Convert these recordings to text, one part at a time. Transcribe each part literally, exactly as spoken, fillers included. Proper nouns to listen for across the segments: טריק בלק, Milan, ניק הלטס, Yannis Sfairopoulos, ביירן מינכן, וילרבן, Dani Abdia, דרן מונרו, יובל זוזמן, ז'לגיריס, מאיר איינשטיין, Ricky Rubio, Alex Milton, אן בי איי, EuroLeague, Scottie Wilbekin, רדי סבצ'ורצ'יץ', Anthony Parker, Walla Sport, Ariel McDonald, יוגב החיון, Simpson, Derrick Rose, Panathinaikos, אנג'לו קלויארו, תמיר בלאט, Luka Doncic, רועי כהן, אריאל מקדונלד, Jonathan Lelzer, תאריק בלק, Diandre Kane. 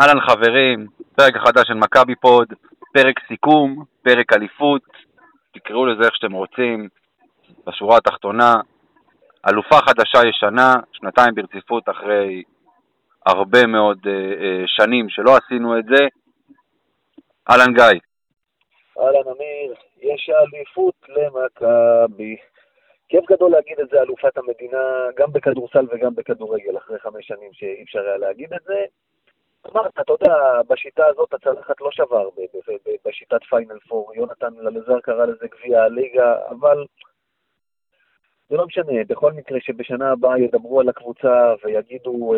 אהלן חברים, פרק החדש של מכבי פוד, פרק סיכום, פרק אליפות, תקראו לזה איך שאתם רוצים, בשורה התחתונה, אלופה חדשה ישנה, שנתיים ברציפות אחרי הרבה מאוד אה, אה, שנים שלא עשינו את זה. אהלן גיא. אהלן אמיר, יש אליפות למכבי. כיף גדול להגיד את זה, אלופת המדינה, גם בכדורסל וגם בכדורגל, אחרי חמש שנים שאי אפשר היה להגיד את זה. אמרת, אתה יודע, בשיטה הזאת הצלחת לא שווה הרבה, בשיטת פיינל פור, יונתן ללזר קרא לזה גביע הליגה, אבל זה לא משנה, בכל מקרה שבשנה הבאה ידברו על הקבוצה ויגידו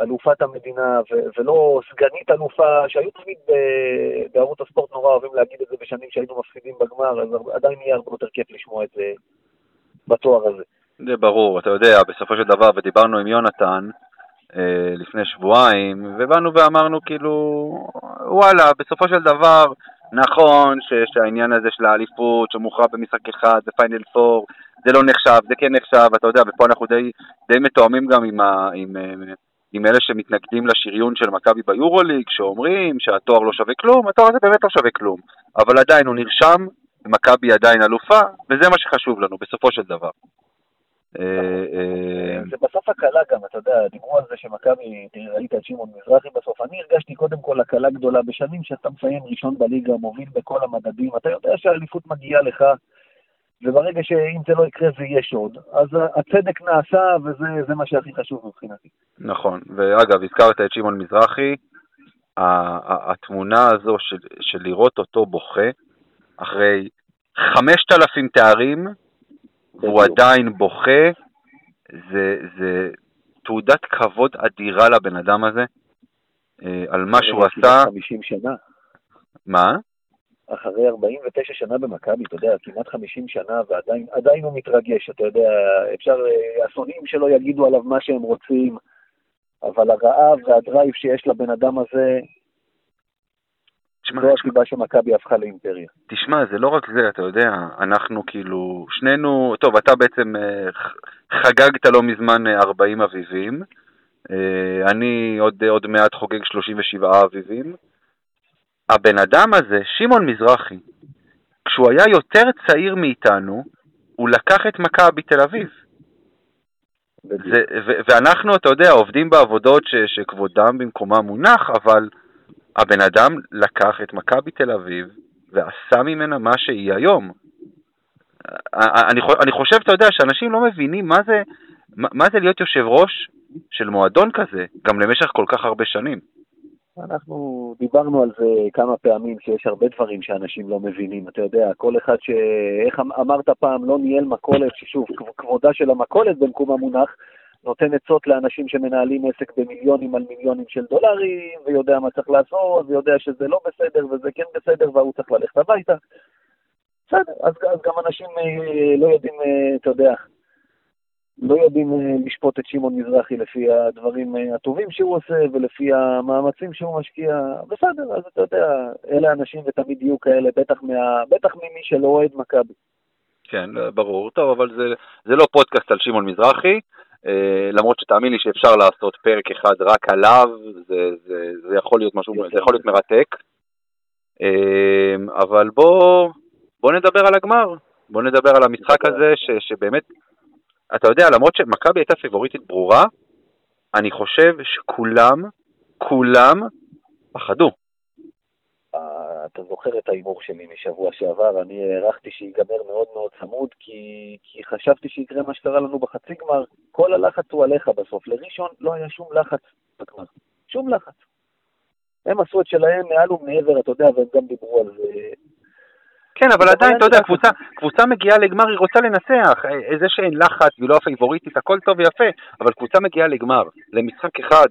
אלופת המדינה ולא סגנית אלופה, שהיו תמיד בערוץ הספורט נורא אוהבים להגיד את זה בשנים שהיינו מפסידים בגמר, אז עדיין יהיה הרבה יותר כיף לשמוע את זה בתואר הזה. זה ברור, אתה יודע, בסופו של דבר, ודיברנו עם יונתן לפני שבועיים, ובאנו ואמרנו כאילו, וואלה, בסופו של דבר, נכון ש- שהעניין הזה של האליפות, שמוכרע במשחק אחד, זה פיינל פור, זה לא נחשב, זה כן נחשב, אתה יודע, ופה אנחנו די, די מתואמים גם עם, ה- עם, עם אלה שמתנגדים לשריון של מכבי ביורוליג, שאומרים שהתואר לא שווה כלום, התואר הזה באמת לא שווה כלום, אבל עדיין הוא נרשם, ומכבי עדיין אלופה, וזה מה שחשוב לנו בסופו של דבר. זה בסוף הקלה גם, אתה יודע, דיברו על זה שמכבי, ראית את שמעון מזרחי בסוף, אני הרגשתי קודם כל הקלה גדולה בשנים שאתה מסיים ראשון בליגה, מוביל בכל המדדים, אתה יודע שהאליפות מגיעה לך, וברגע שאם זה לא יקרה זה יהיה שוד, אז הצדק נעשה וזה מה שהכי חשוב מבחינתי. נכון, ואגב, הזכרת את שמעון מזרחי, התמונה הזו של לראות אותו בוכה, אחרי חמשת אלפים תארים, והוא עדיין בוכה, זה, זה תעודת כבוד אדירה לבן אדם הזה, על מה שהוא עשה. חמישים שנה. מה? אחרי ארבעים ותשע שנה במכבי, אתה יודע, כמעט חמישים שנה, ועדיין עדיין הוא מתרגש, אתה יודע, אפשר, הסונים שלו יגידו עליו מה שהם רוצים, אבל הרעב והדרייב שיש לבן אדם הזה, זו הסיבה שמכבי הפכה לאימפריה. תשמע, זה לא רק זה, אתה יודע, אנחנו כאילו, שנינו, טוב, אתה בעצם חגגת לא מזמן ארבעים אביבים, אני עוד, עוד מעט חוגג שלושים ושבעה אביבים. הבן אדם הזה, שמעון מזרחי, כשהוא היה יותר צעיר מאיתנו, הוא לקח את מכבי תל אביב. זה, ו- ואנחנו, אתה יודע, עובדים בעבודות ש- שכבודם במקומה מונח, אבל הבן אדם לקח את מכבי תל אביב ועשה ממנה מה שהיא היום. אני אני חושב, אתה יודע, שאנשים לא מבינים מה זה מה זה להיות יושב ראש של מועדון כזה גם למשך כל כך הרבה שנים. אנחנו דיברנו על זה כמה פעמים שיש הרבה דברים שאנשים לא מבינים, אתה יודע, כל אחד ש איך אמרת פעם, לא ניהל מכולת, ששוב, כבודה של המכולת במקום המונח, נותן עצות לאנשים שמנהלים עסק במיליונים על מיליונים של דולרים, ויודע מה צריך לעשות, ויודע שזה לא בסדר, וזה כן בסדר, והוא צריך ללכת הביתה. בסדר, אז, אז גם אנשים לא יודעים, אתה יודע, לא יודעים לשפוט את שמעון מזרחי לפי הדברים הטובים שהוא עושה, ולפי המאמצים שהוא משקיע. בסדר, אז אתה יודע, אלה אנשים ותמיד יהיו כאלה, בטח, מה, בטח ממי שלא אוהד מכבי. כן, ברור, טוב, אבל זה, זה לא פודקאסט על שמעון מזרחי, למרות שתאמין לי שאפשר לעשות פרק אחד רק עליו, זה, זה, זה יכול להיות משהו, זה יכול להיות מרתק, אבל בוא, בוא נדבר על הגמר, בוא נדבר על המשחק הזה, ש, שבאמת, אתה יודע, למרות שמכבי הייתה פיבוריטית ברורה, אני חושב שכולם, כולם פחדו. אתה זוכר את ההימור שלי משבוע שעבר, אני הערכתי שיגמר מאוד מאוד צמוד, כי, כי חשבתי שיקרה מה שקרה לנו בחצי גמר, כל הלחץ הוא עליך בסוף, לראשון לא היה שום לחץ בגמר, שום לחץ. הם עשו את שלהם מעל ומעבר, אתה יודע, והם גם דיברו על זה. כן, אבל עדיין, אתה יודע, קבוצה, קבוצה מגיעה לגמר, היא רוצה לנסח, זה שאין לחץ, היא לא הפייבוריטית, הכל טוב ויפה, אבל קבוצה מגיעה לגמר, למשחק אחד,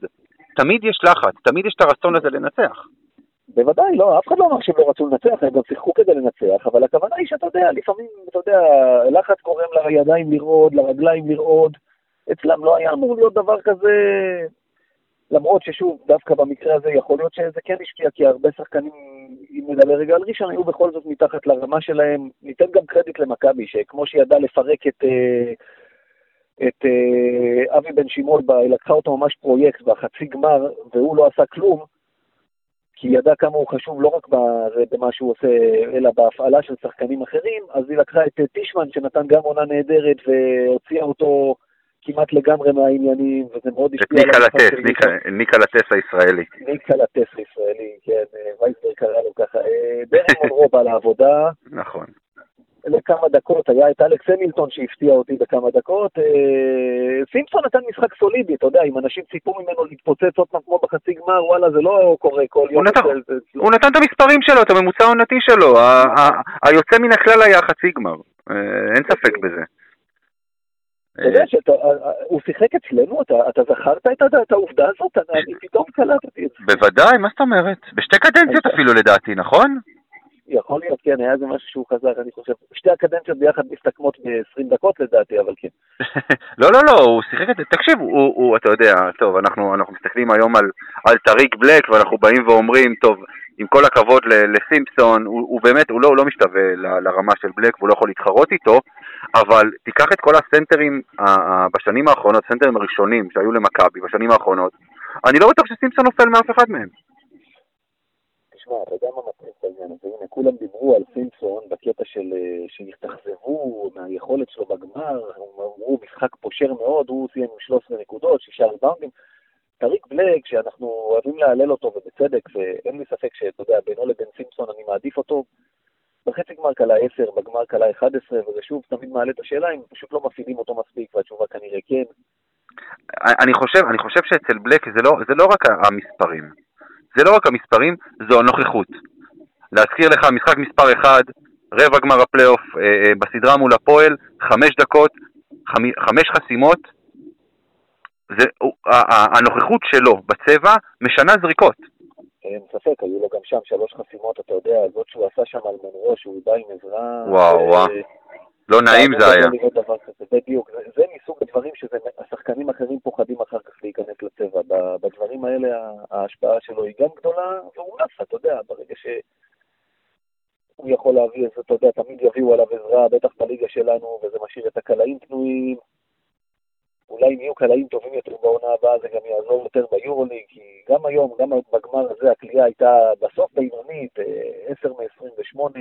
תמיד יש לחץ, תמיד יש את הרצון הזה לנסח. בוודאי, לא, אף אחד לא אמר שהם לא רצו לנצח, הם גם שיחקו כדי לנצח, אבל הכוונה היא שאתה יודע, לפעמים, אתה יודע, לחץ קורם לידיים לרעוד, לרגליים לרעוד, אצלם לא היה אמור להיות דבר כזה, למרות ששוב, דווקא במקרה הזה יכול להיות שזה כן השפיע, כי הרבה שחקנים, אם נדבר רגע על ראשון, היו בכל זאת מתחת לרמה שלהם, ניתן גם קרדיט למכבי, שכמו שידע לפרק את את אבי בן שימול, לקחה אותו ממש פרויקט בחצי גמר, והוא לא עשה כלום, כי ידע כמה הוא חשוב לא רק במה שהוא עושה, אלא בהפעלה של שחקנים אחרים, אז היא לקחה את טישמן, שנתן גם עונה נהדרת, והוציאה אותו כמעט לגמרי מהעניינים, וזה מאוד השפיע על המשחק של ניק הלטס, ניק הלטס הישראלי. ניק הלטס הישראלי, כן, וייסבר קרא לו ככה. דרן מונרו בא לעבודה. נכון. לכמה דקות, היה את אלכס מילטון שהפתיע אותי בכמה דקות, סימפסון נתן משחק סולידי, אתה יודע, אם אנשים ציפו ממנו להתפוצץ אותם כמו בחצי גמר, וואלה, זה לא קורה כל יום. הוא נתן את המספרים שלו, את הממוצע העונתי שלו, היוצא מן הכלל היה חצי גמר, אין ספק בזה. אתה יודע שהוא שיחק אצלנו, אתה זכרת את העובדה הזאת? אני פתאום קלטתי את זה. בוודאי, מה זאת אומרת? בשתי קדנציות אפילו לדעתי, נכון? יכול להיות, כן, היה זה משהו שהוא חזר, אני חושב. שתי הקדנציות ביחד מסתכמות ב-עשרים דקות לדעתי, אבל כן. לא, לא, לא, הוא שיחק את זה. תקשיב, הוא, אתה יודע, טוב, אנחנו מסתכלים היום על טריק בלק, ואנחנו באים ואומרים, טוב, עם כל הכבוד לסימפסון, הוא באמת, הוא לא משתווה לרמה של בלק, והוא לא יכול להתחרות איתו, אבל תיקח את כל הסנטרים בשנים האחרונות, הסנטרים הראשונים שהיו למכבי בשנים האחרונות, אני לא בטוח שסימפסון נופל מאף אחד מהם. תשמע, אתה יודע מה מצליח בעניין הזה, הנה, כולם דיברו על סימפסון בקטע של, שהתאכזבו מהיכולת שלו בגמר, הוא משחק פושר מאוד, הוא סיים עם שלוש עשרה נקודות, שישה ריבאונדים, טריק בלק, שאנחנו אוהבים להלל אותו ובצדק, ואין לי ספק שאתה יודע, בינו לבין סימפסון אני מעדיף אותו, בחצי גמר קלה עשר, בגמר קלה אחת עשרה, וזה שוב תמיד מעלה את השאלה, אם פשוט לא מפעילים אותו מספיק, והתשובה כנראה כן. אני חושב, אני חושב שאצל בלק זה לא, זה לא רק המספרים. זה לא רק המספרים, זו הנוכחות. להזכיר לך, משחק מספר אחד, רבע גמר הפלייאוף, אה, בסדרה מול הפועל, חמש דקות, חמי, חמש חסימות, זה, אה, הנוכחות שלו בצבע משנה זריקות. אין ספק, היו לו גם שם שלוש חסימות, אתה יודע, זאת שהוא עשה שם על מנרו, שהוא בא עם עזרה. וואו, ו... וואו. לא נעים זה היה. זה מסוג הדברים שהשחקנים אחרים פוחדים אחר כך להיכנס לצבע. בדברים האלה ההשפעה שלו היא גם גדולה, והוא נעשה, אתה יודע, ברגע שהוא יכול להביא, אתה יודע, תמיד יביאו עליו עזרה, בטח בליגה שלנו, וזה משאיר את הקלעים פנויים. אולי אם יהיו קלעים טובים יותר בעונה הבאה, זה גם יעזור יותר ביורוליג, כי גם היום, גם בגמר הזה, הקליעה הייתה בסוף בינונית, עשר מעשרים ושמונה,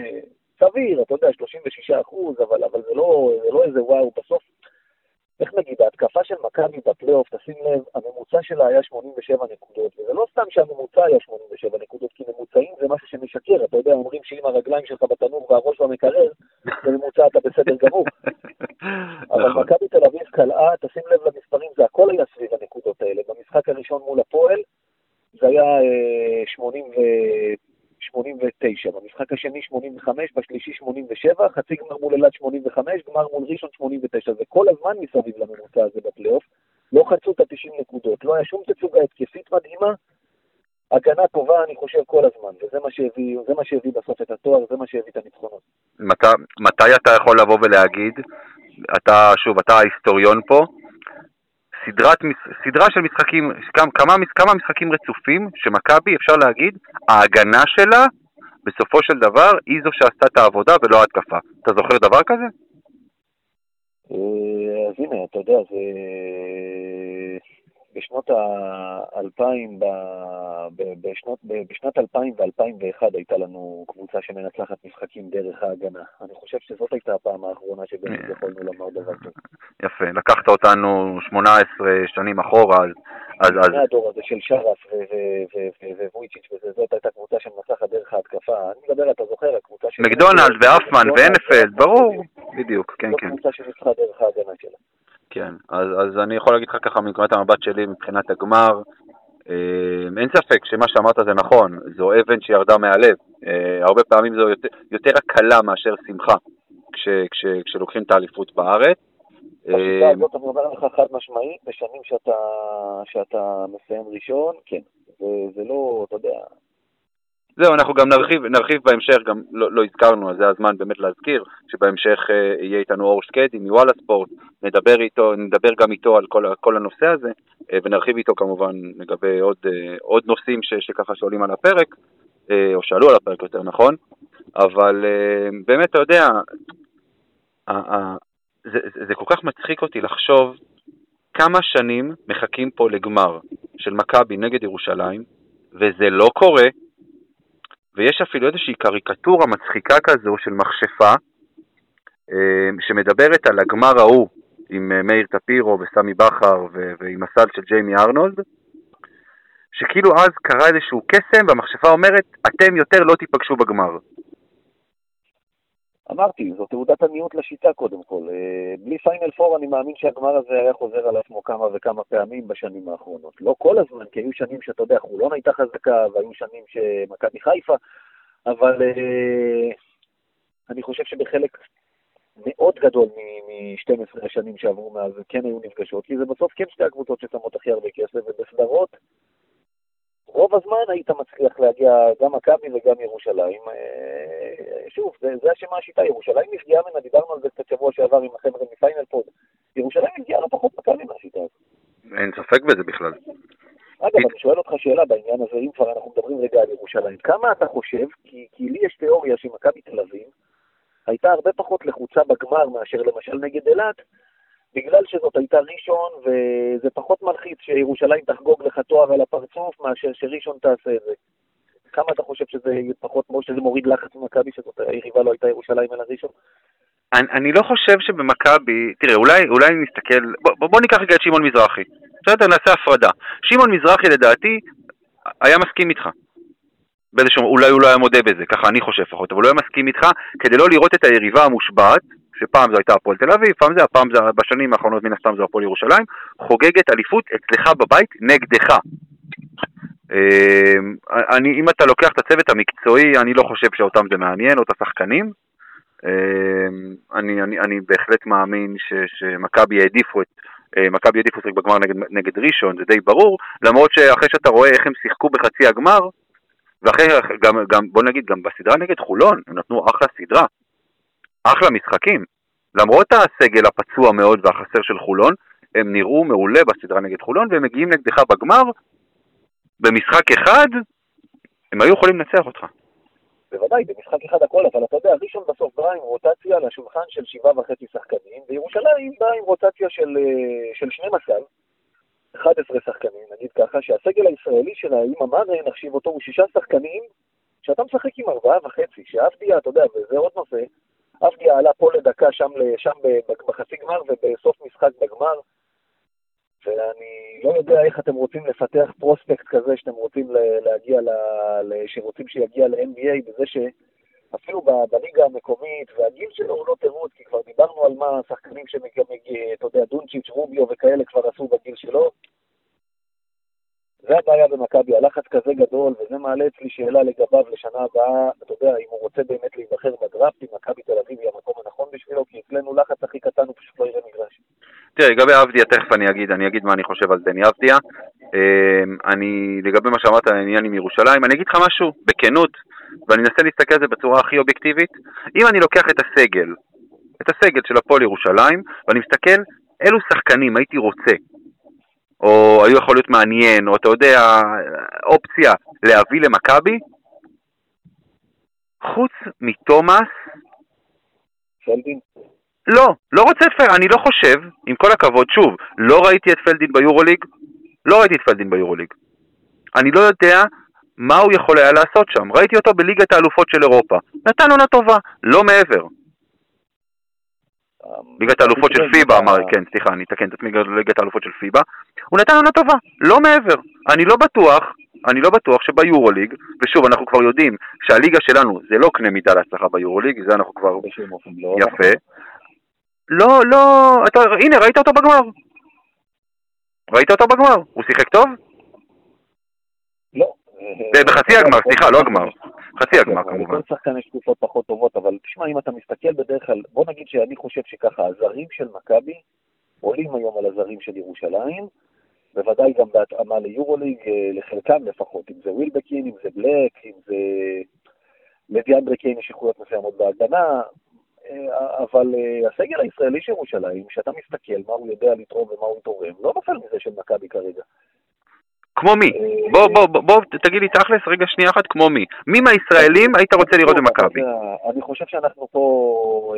סביר, אתה יודע, שלושים ושישה אחוז, אבל, אבל זה לא, זה לא איזה וואו, בסוף, איך נגיד, ההתקפה של מכבי בפלייאוף, תשים לב, הממוצע שלה היה שמונים ושבע נקודות, וזה לא סתם שהממוצע היה שמונים ושבע נקודות, כי ממוצעים זה משהו שמשקר, אתה יודע, אומרים שאם הרגליים שלך בתנור והראש במקרר, בממוצע אתה בסדר גמור. אבל מכבי תל אביב קלעה, תשים לב למספרים, זה הכל היה סביב הנקודות האלה, במשחק הראשון מול הפועל, זה היה שמונים ותשע, במשחק השני שמונים וחמש, בשלישי שמונים ושבע, חצי גמר מול אלעד שמונים וחמש, גמר מול ראשון שמונים ותשע, זה כל הזמן מסביב לממוצע הזה בפלייאוף, לא חצו את ה-תשעים נקודות, לא היה שום תצוגה התקפית מדהימה, הגנה טובה אני חושב כל הזמן, וזה מה שהביא, זה מה שהביא בסוף את התואר, זה מה שהביא את הניצחונות. מתי, מתי אתה יכול לבוא ולהגיד, אתה שוב, אתה ההיסטוריון פה, סדרת, סדרה של משחקים, כמה, כמה משחקים רצופים שמכבי, אפשר להגיד, ההגנה שלה, בסופו של דבר, היא זו שעשתה את העבודה ולא ההתקפה. אתה זוכר דבר כזה? אז הנה, אתה יודע, זה... בשנות ה-אלפיים, בשנת אלפיים ו-אלפיים ואחת הייתה לנו קבוצה שמנצחת משחקים דרך ההגנה. אני חושב שזאת הייתה הפעם האחרונה שבאמת יכולנו לומר דבר טוב. יפה, לקחת אותנו שמונה עשרה שנים אחורה, אז... הדור הזה של שרס וויצ'יץ' וזאת הייתה קבוצה שמנצחת דרך ההתקפה. אני מדבר, אתה זוכר, הקבוצה של... מקדונלד ואפמן ואנפלד, ברור. בדיוק, כן, כן. זו קבוצה שניצחה דרך ההגנה שלה. כן, אז, אז אני יכול להגיד לך ככה מנקודת המבט שלי מבחינת הגמר, אה, אין ספק שמה שאמרת זה נכון, זו אבן שירדה מהלב, אה, הרבה פעמים זו יותר, יותר הקלה מאשר שמחה, כש, כש, כשלוקחים את האליפות בארץ. בשיטה הזאת אני אומר לך חד משמעית, בשנים שאתה, שאתה מסיים ראשון, כן, זה, זה לא, אתה יודע... זהו, אנחנו גם נרחיב, נרחיב בהמשך, גם לא, לא הזכרנו, אז זה הזמן באמת להזכיר, שבהמשך אה, יהיה איתנו אור שקדי מוואלה ספורט, נדבר איתו, נדבר גם איתו על כל, כל הנושא הזה, אה, ונרחיב איתו כמובן לגבי עוד, אה, עוד נושאים ש, שככה שעולים על הפרק, אה, או שעלו על הפרק יותר נכון, אבל אה, באמת אתה יודע, אה, אה, זה, זה, זה כל כך מצחיק אותי לחשוב כמה שנים מחכים פה לגמר של מכבי נגד ירושלים, וזה לא קורה, ויש אפילו איזושהי קריקטורה מצחיקה כזו של מכשפה, שמדברת על הגמר ההוא, עם מאיר טפירו וסמי בחר ו- ועם הסל של ג'יימי ארנולד, שכאילו אז קרה איזשהו קסם, והמכשפה אומרת, אתם יותר לא תיפגשו בגמר. אמרתי, זו תעודת עניות לשיטה קודם כל. בלי פיינל פור אני מאמין שהגמר הזה היה חוזר על עצמו כמה וכמה פעמים בשנים האחרונות. לא כל הזמן, כי היו שנים שאתה יודע, חולון הייתה חזקה, והיו שנים שמכבי חיפה, אבל אני חושב שבחלק מאוד גדול מ-שתים עשרה השנים שעברו מאז, כן היו נפגשות, כי זה בסוף כן שתי הקבוצות ששמות הכי הרבה כסף, ובסדרות, רוב הזמן היית מצליח להגיע גם מכבי וגם ירושלים. שוב, זה, זה השמה השיטה. ירושלים נפגעה מנה, דיברנו על זה קצת שבוע שעבר עם החבר'ה מפיינל פוד. ירושלים נפגעה לא פחות מכבי מהשיטה הזאת. אין ספק בזה בכלל. אגב, אני שואל אותך שאלה בעניין הזה, אם כבר אנחנו מדברים רגע על ירושלים. כמה אתה חושב, כי, כי לי יש תיאוריה שמכבי תל אביב, הייתה הרבה פחות לחוצה בגמר מאשר למשל נגד אלת, בגלל שזאת הייתה ראשון, וזה פחות מלחיץ שירושלים תחגוג לך תואר על הפרצוף, מאשר שראשון תעשה את זה. כמה אתה חושב שזה פחות, או שזה מוריד לחץ במכבי, שזאת היריבה לא הייתה ירושלים על הראשון? אני, אני לא חושב שבמכבי, תראה, אולי, אולי נסתכל, בוא, בוא ניקח רגע את שמעון מזרחי. שאתה נעשה הפרדה. שמעון מזרחי לדעתי היה מסכים איתך. באיזשהו, אולי הוא לא היה מודה בזה, ככה אני חושב פחות, אבל הוא לא היה מסכים איתך, כדי לא לראות את היריבה המושבעת, שפעם זו הייתה הפועל תל אביב, פעם זה, הפעם זה, בשנים האחרונות מן הסתם זו הפועל ירושלים, חוגגת אליפות אצלך בבית נגדך. אני, אם אתה לוקח את הצוות המקצועי, אני לא חושב שאותם זה מעניין, או את השחקנים. אני, אני, אני בהחלט מאמין ש, שמכבי העדיפו את, מכבי העדיפו שחק בגמר נגד, נגד ראשון, זה די ברור, למרות שאחרי שאתה רואה איך הם שיחקו בחצי הגמר, ואחרי, גם, גם, בוא נגיד, גם בסדרה נגד חולון, הם נתנו אחלה סדרה. אחלה משחקים. למרות הסגל הפצוע מאוד והחסר של חולון, הם נראו מעולה בסדרה נגד חולון, והם מגיעים נגדך בגמר, במשחק אחד, הם היו יכולים לנצח אותך. בוודאי, במשחק אחד הכל, אבל אתה יודע, ראשון בסוף בא עם רוטציה לשולחן של שבעה וחצי שחקנים, וירושלים בא עם רוטציה של, של שנים עשר, אחד עשר שחקנים, נגיד ככה, שהסגל הישראלי שלה, אם אמרה, נחשיב אותו, הוא שישה שחקנים, שאתה משחק עם ארבעה וחצי, שאבדיה, אתה יודע, וזה עוד נושא, אבדיה עלה פה לדקה, שם, שם בחצי גמר, ובסוף משחק בגמר, ואני לא יודע איך אתם רוצים לפתח פרוספקט כזה, שאתם רוצים להגיע, שרוצים שיגיע ל-אן בי איי, בזה שאפילו בליגה המקומית, והגיל שלו הוא לא תירוץ, כי כבר דיברנו על מה השחקנים שמגיע, אתה יודע, דונצ'יץ', רוביו וכאלה כבר עשו בגיל שלו. זה הבעיה במכבי, הלחץ כזה גדול, וזה מעלה אצלי שאלה לגביו לשנה הבאה, אתה יודע, אם הוא רוצה באמת להיבחר בדראפט, אם מכבי תל אביב היא המקום הנכון בשבילו, כי אצלנו לחץ הכי קטן הוא פשוט לא יראה מגרש. תראה, לגבי אבדיה, תכף אני אגיד, אני אגיד מה אני חושב על דני אבדיה. אני, לגבי מה שאמרת, העניין עם ירושלים, אני אגיד לך משהו, בכנות, ואני אנסה להסתכל על זה בצורה הכי אובייקטיבית. אם אני לוקח את הסגל, את הסגל של הפועל ירושלים, ואני מסתכל, אילו שחקנים הייתי רוצה, או היו יכול להיות מעניין, או אתה יודע, אופציה להביא למכבי, חוץ מתומאס, פלדין. לא, לא רוצה את פלדין, אני לא חושב, עם כל הכבוד, שוב, לא ראיתי את פלדין ביורוליג, לא ראיתי את פלדין ביורוליג, אני לא יודע מה הוא יכול היה לעשות שם, ראיתי אותו בליגת האלופות של אירופה, נתן עונה טובה, לא מעבר. ליגת האלופות של פיבה, אמר, כן, סליחה, אני אתקן את עצמי, ליגת האלופות של פיבה, הוא נתן עונה טובה, לא מעבר. אני לא בטוח, אני לא בטוח שביורוליג, ושוב, אנחנו כבר יודעים שהליגה שלנו, זה לא קנה מידה להצלחה ביורוליג, זה אנחנו כבר יפה. לא, לא, הנה, ראית אותו בגמר. ראית אותו בגמר, הוא שיחק טוב? לא. בחצי הגמר, סליחה, לא הגמר. חצי הגמר, כמובן. כל שחקן יש תקופות פחות טובות, אבל תשמע, אם אתה מסתכל בדרך כלל, בוא נגיד שאני חושב שככה, הזרים של מכבי עולים היום על הזרים של ירושלים, בוודאי גם בהתאמה ליורוליג, לחלקם לפחות, אם זה ווילבקין, אם זה בלק, אם זה לדיאנדרה קיין, יש איכויות מסוימות בהגנה, אבל הסגל הישראלי של ירושלים, שאתה מסתכל מה הוא יודע לתרום ומה הוא תורם, לא נופל מזה של מכבי כרגע. כמו מי? בוא, בוא, בוא, בוא, תגיד לי תכלס רגע שנייה אחת, כמו מי? מי מהישראלים היית רוצה לראות במכבי? אני חושב שאנחנו פה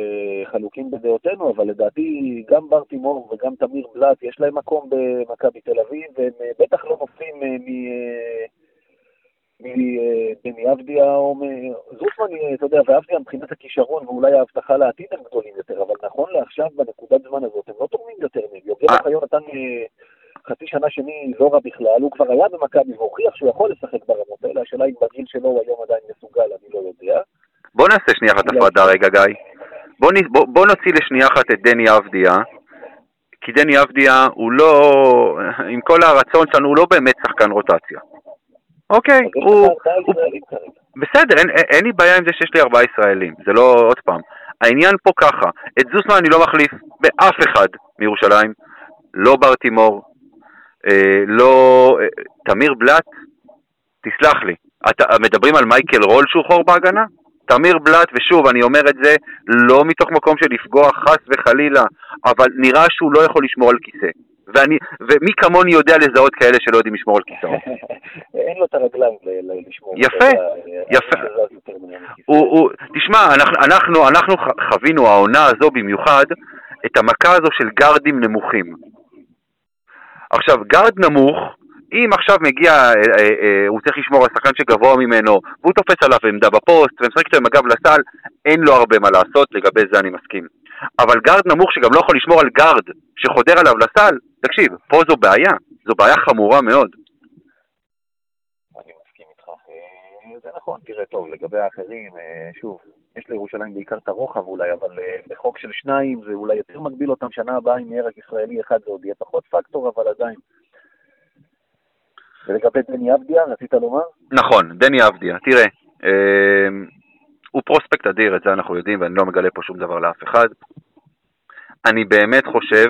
חלוקים בדעותינו, אבל לדעתי גם בר תימור וגם תמיר בלאט יש להם מקום במכבי תל אביב, והם בטח לא נופלים מ... דני אבדיה או זוסמן, אתה יודע, ואבדיה מבחינת הכישרון ואולי ההבטחה לעתיד הם גדולים יותר, אבל נכון לעכשיו בנקודת זמן הזאת הם לא תורמים יותר מהם. יוגב החיון נתן חצי שנה שני לא רע בכלל, הוא כבר היה במכבי והוכיח שהוא יכול לשחק ברמות האלה, השאלה אם בגיל שלו הוא היום עדיין מסוגל, אני לא יודע. בוא נעשה שנייה אחת הפרדה רגע גיא, בוא, בוא, בוא נוציא לשנייה אחת את דני אבדיה, כי דני אבדיה הוא לא, עם כל הרצון שלנו, הוא לא באמת שחקן רוטציה. אוקיי, הוא... בסדר, אין לי בעיה עם זה שיש לי ארבעה ישראלים, זה לא עוד פעם. העניין פה ככה, את זוסמן אני לא מחליף באף אחד מירושלים, לא ברטימור, לא... תמיר בלט, תסלח לי, מדברים על מייקל רול שהוא חור בהגנה? תמיר בלט, ושוב, אני אומר את זה, לא מתוך מקום של לפגוע חס וחלילה, אבל נראה שהוא לא יכול לשמור על כיסא. ואני, ומי כמוני יודע לזהות כאלה שלא יודעים לשמור על כיסאות? אין לו את הרגליים לשמור. יפה, יפה. תשמע, אנחנו חווינו העונה הזו במיוחד, את המכה הזו של גרדים נמוכים. עכשיו, גרד נמוך, אם עכשיו מגיע, הוא צריך לשמור על שחקן שגבוה ממנו, והוא תופס עליו עמדה בפוסט, ומשחק אותו עם הגב לסל, אין לו הרבה מה לעשות, לגבי זה אני מסכים. אבל גארד נמוך שגם לא יכול לשמור על גארד שחודר עליו לסל, תקשיב, פה זו בעיה, זו בעיה חמורה מאוד. אני מסכים איתך, זה נכון, תראה טוב, לגבי האחרים, שוב, יש לירושלים בעיקר את הרוחב אולי, אבל בחוק של שניים זה אולי יותר מגביל אותם, שנה הבאה עם ירק ישראלי אחד זה עוד יהיה פחות פקטור, אבל עדיין. ולגבי דני אבדיה, רצית לומר? נכון, דני אבדיה, תראה, הוא פרוספקט אדיר, את זה אנחנו יודעים, ואני לא מגלה פה שום דבר לאף אחד. אני באמת חושב,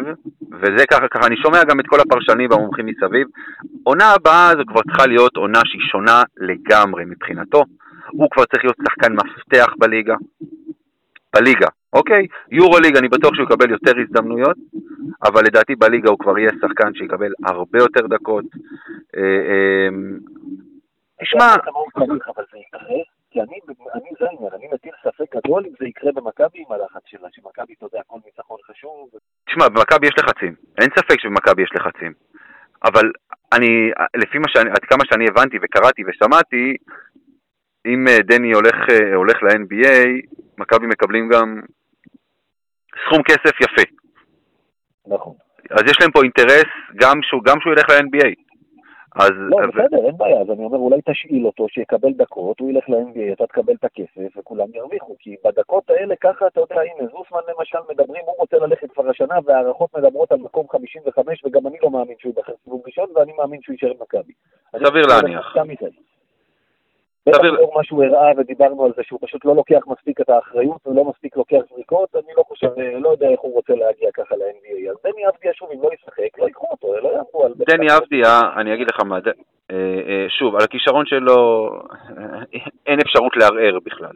וזה ככה, ככה אני שומע גם את כל הפרשנים והמומחים מסביב, עונה הבאה זו כבר צריכה להיות עונה שהיא שונה לגמרי מבחינתו. הוא כבר צריך להיות שחקן מפתח בליגה. בליגה, אוקיי? יורוליג, אני בטוח שהוא יקבל יותר הזדמנויות, אבל לדעתי בליגה הוא כבר יהיה שחקן שיקבל הרבה יותר דקות. תשמע... אני, אני זיינר, אני מטיל ספק גדול אם זה יקרה במכבי עם הלחץ שלה, שמכבי אתה יודע, הכל ניצחון חשוב. תשמע, במכבי יש לחצים, אין ספק שבמכבי יש לחצים, אבל אני, לפי מה שאני, עד כמה שאני הבנתי וקראתי ושמעתי, אם דני הולך, הולך ל-אן בי איי, מכבי מקבלים גם סכום כסף יפה. נכון. אז יש להם פה אינטרס גם שהוא, גם שהוא ילך ל-אן בי איי. לא, בסדר, אין בעיה, אז אני אומר, אולי תשאיל אותו, שיקבל דקות, הוא ילך ל-אן בי איי, אתה תקבל את הכסף, וכולם ירוויחו, כי בדקות האלה ככה, אתה יודע, הנה, זוסמן למשל מדברים, הוא רוצה ללכת כבר השנה, והערכות מדברות על מקום חמישים וחמש, וגם אני לא מאמין שהוא ייבחר סיבוב ראשון, ואני מאמין שהוא יישאר במכבי. סביר להניח. בטח מה שהוא הראה, ודיברנו על זה, שהוא פשוט לא לוקח מספיק את האחריות, ולא מספיק לוקח זריקות, אני לא חושב, לא יודע איך הוא רוצה להגיע ככה ל-אן בי איי. אז דני אבדיה, שוב, אם לא ישחק, לא יקחו אותו, אלא יעבו על... דני אבדיה, אני אגיד לך מה, שוב, על הכישרון שלו, אין אפשרות לערער בכלל.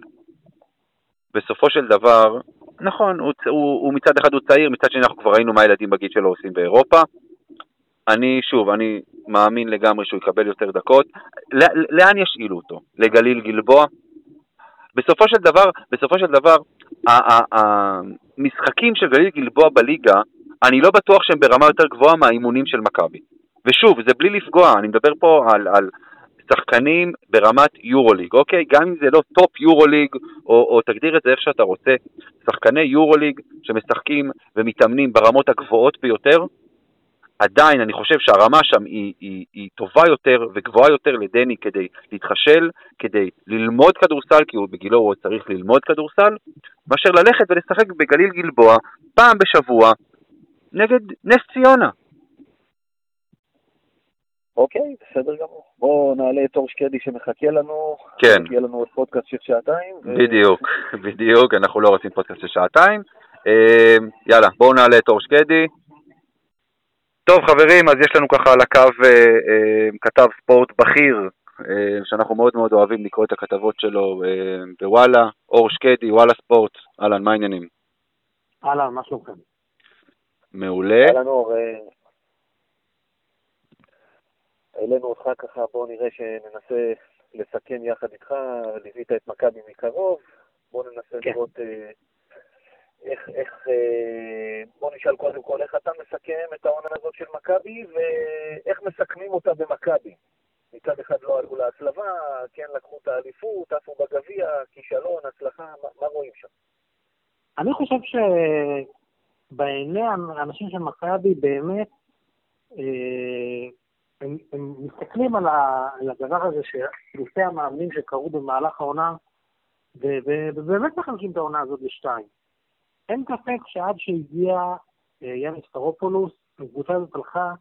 בסופו של דבר, נכון, הוא מצד אחד הוא צעיר, מצד שני אנחנו כבר ראינו מה הילדים בגיל שלו עושים באירופה, אני, שוב, אני מאמין לגמרי שהוא יקבל יותר דקות. לאן ישאילו אותו? לגליל גלבוע? בסופו של דבר, בסופו של דבר, המשחקים של גליל גלבוע בליגה, אני לא בטוח שהם ברמה יותר גבוהה מהאימונים של מכבי. ושוב, זה בלי לפגוע, אני מדבר פה על, על שחקנים ברמת יורוליג, אוקיי? גם אם זה לא טופ יורוליג, או, או תגדיר את זה איך שאתה רוצה, שחקני יורוליג שמשחקים ומתאמנים ברמות הגבוהות ביותר, עדיין אני חושב שהרמה שם היא, היא, היא טובה יותר וגבוהה יותר לדני כדי להתחשל, כדי ללמוד כדורסל, כי הוא בגילו הוא צריך ללמוד כדורסל, מאשר ללכת ולשחק בגליל גלבוע פעם בשבוע נגד נס ציונה. אוקיי, בסדר גמור. בואו נעלה את אור שקדי שמחכה לנו. כן. מחכה לנו עוד פודקאסט של שעתיים. ו... בדיוק, בדיוק, אנחנו לא רוצים פודקאסט של שעתיים. אה, יאללה, בואו נעלה את אור שקדי. טוב חברים, אז יש לנו ככה על הקו אה, אה, כתב ספורט בכיר, אה, שאנחנו מאוד מאוד אוהבים לקרוא את הכתבות שלו אה, בוואלה, אור שקדי, וואלה ספורט, אהלן, מה העניינים? אהלן, מה שלומכם? מעולה. אהלן אור, אה... אלינו אותך ככה, בואו נראה שננסה לסכם יחד איתך, ליווית את מכבי מקרוב, בואו ננסה כן. לראות... אה... איך, איך, בוא נשאל קודם כל, איך אתה מסכם את העונה הזאת של מכבי, ואיך מסכמים אותה במכבי? מצד אחד לא עלו להצלבה, כן לקחו את האליפות, עפו בגביע, כישלון, הצלחה, מה רואים שם? אני חושב שבעיני האנשים של מכבי באמת הם, הם מסתכלים על, ה, על הדבר הזה שחילופי המאמנים שקרו במהלך העונה, ובאמת מחלקים את העונה הזאת לשתיים. אין ספק שעד שהגיע יאניס ספאירופולוס, הקבוצה הזאת הלכה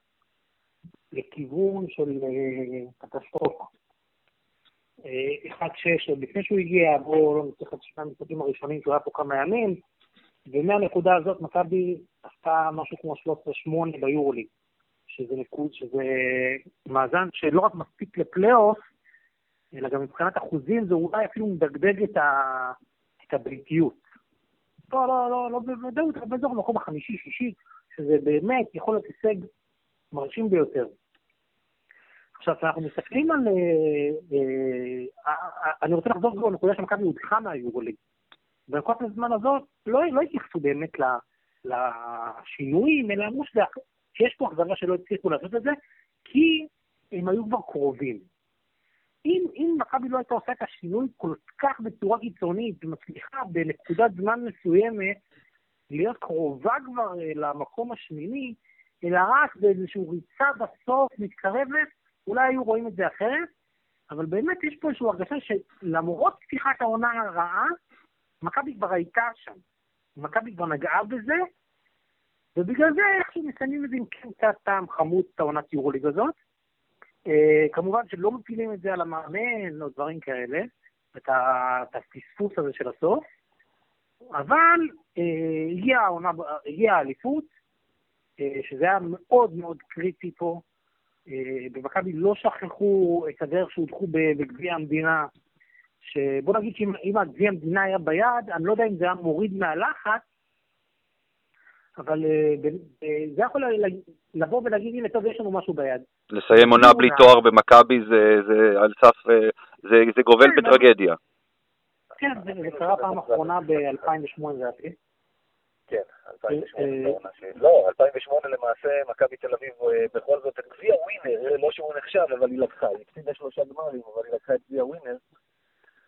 לכיוון של קטסטרופה. אחד שש, לפני שהוא הגיע, בואו לא נצליח את שני המשחקים הראשונים, שהוא היה פה כמה ימים, ומהנקודה הזאת מכבי עשתה משהו כמו שלוש עשרה שמונה ביורוליג, שזה, שזה מאזן שלא רק מספיק לפלייאוף, אלא גם מבחינת אחוזים זה אולי אפילו מדגדג את, ה... את הבריטיות. לא, לא, לא, לא בוודאות, אבל זה במקום החמישי-שישי, שזה באמת יכול להיות הישג מרשים ביותר. עכשיו, אנחנו מסתכלים על... אני רוצה לחזור בו, נקודה שמכבי הודחה מהיורוליג. בנקודת הזמן הזאת לא, לא התייחסו באמת לשינויים, אלא אמרו שיש פה אכזבה שלא הצליחו לעשות את זה, כי הם היו כבר קרובים. אם, אם מכבי לא הייתה עושה את השינוי כל כך בצורה קיצונית, מצליחה בנקודת זמן מסוימת, להיות קרובה כבר למקום השמיני, אלא רק באיזושהי ריצה בסוף מתקרבת, אולי היו רואים את זה אחרת, אבל באמת יש פה איזושהי הרגשה שלמרות פתיחת העונה הרעה, מכבי כבר הייתה שם, מכבי כבר נגעה בזה, ובגלל זה איכשהו מסיימים את זה עם קצת טעם חמוד את העונת יורוליג הזאת, Uh, כמובן שלא מפילים את זה על המאמן או דברים כאלה, את, ה, את הפספוס הזה של הסוף, אבל uh, הגיעה הגיע האליפות, uh, שזה היה מאוד מאוד קריטי פה, uh, במכבי לא שכחו את הדרך שהודחו בגביע המדינה, שבוא נגיד שאם הגביע המדינה היה ביד, אני לא יודע אם זה היה מוריד מהלחץ, אבל זה יכול לבוא ולהגיד, הנה טוב, יש לנו משהו ביד. לסיים עונה בלי תואר במכבי, זה על סף, זה גובל בטרגדיה. כן, זה קרה פעם אחרונה ב-אלפיים ושמונה זה עתיד. כן, אלפיים ושמונה למעשה, מכבי תל אביב בכל זאת, גביע ווינר, לא שהוא נחשב, אבל היא לקחה, היא הפסידה שלושה גמרים, אבל היא לקחה את גביע ווינר.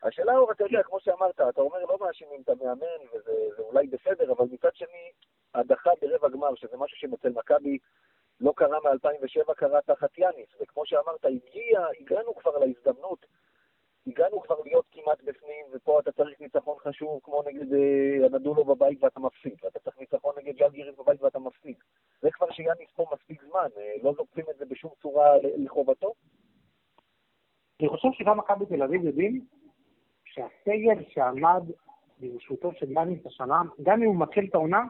השאלה אור, אתה יודע, כמו שאמרת, אתה אומר, לא מאשימים את המאמן, וזה אולי בסדר, אבל מצד שני, הדחה ברבע גמר, שזה משהו שמצל מכבי לא קרה מ-אלפיים ושבע, קרה תחת יאניס, וכמו שאמרת, הגיע, הגענו כבר להזדמנות, הגענו כבר להיות כמעט בפנים, ופה אתה צריך ניצחון חשוב, כמו נגד אה, הנדולו בבית ואתה מפסיד, ואתה צריך ניצחון נגד ז'לגיריס בבית ואתה מפסיד. זה כבר שיאניס פה מספיק זמן, אה, לא זוקפים את זה בשום צורה לחובתו? אני חושב שגם מכבי תל אביב יודעים שהסגל שעמד ברשותו של יאניס השנה, גם אם הוא מקל את העונה,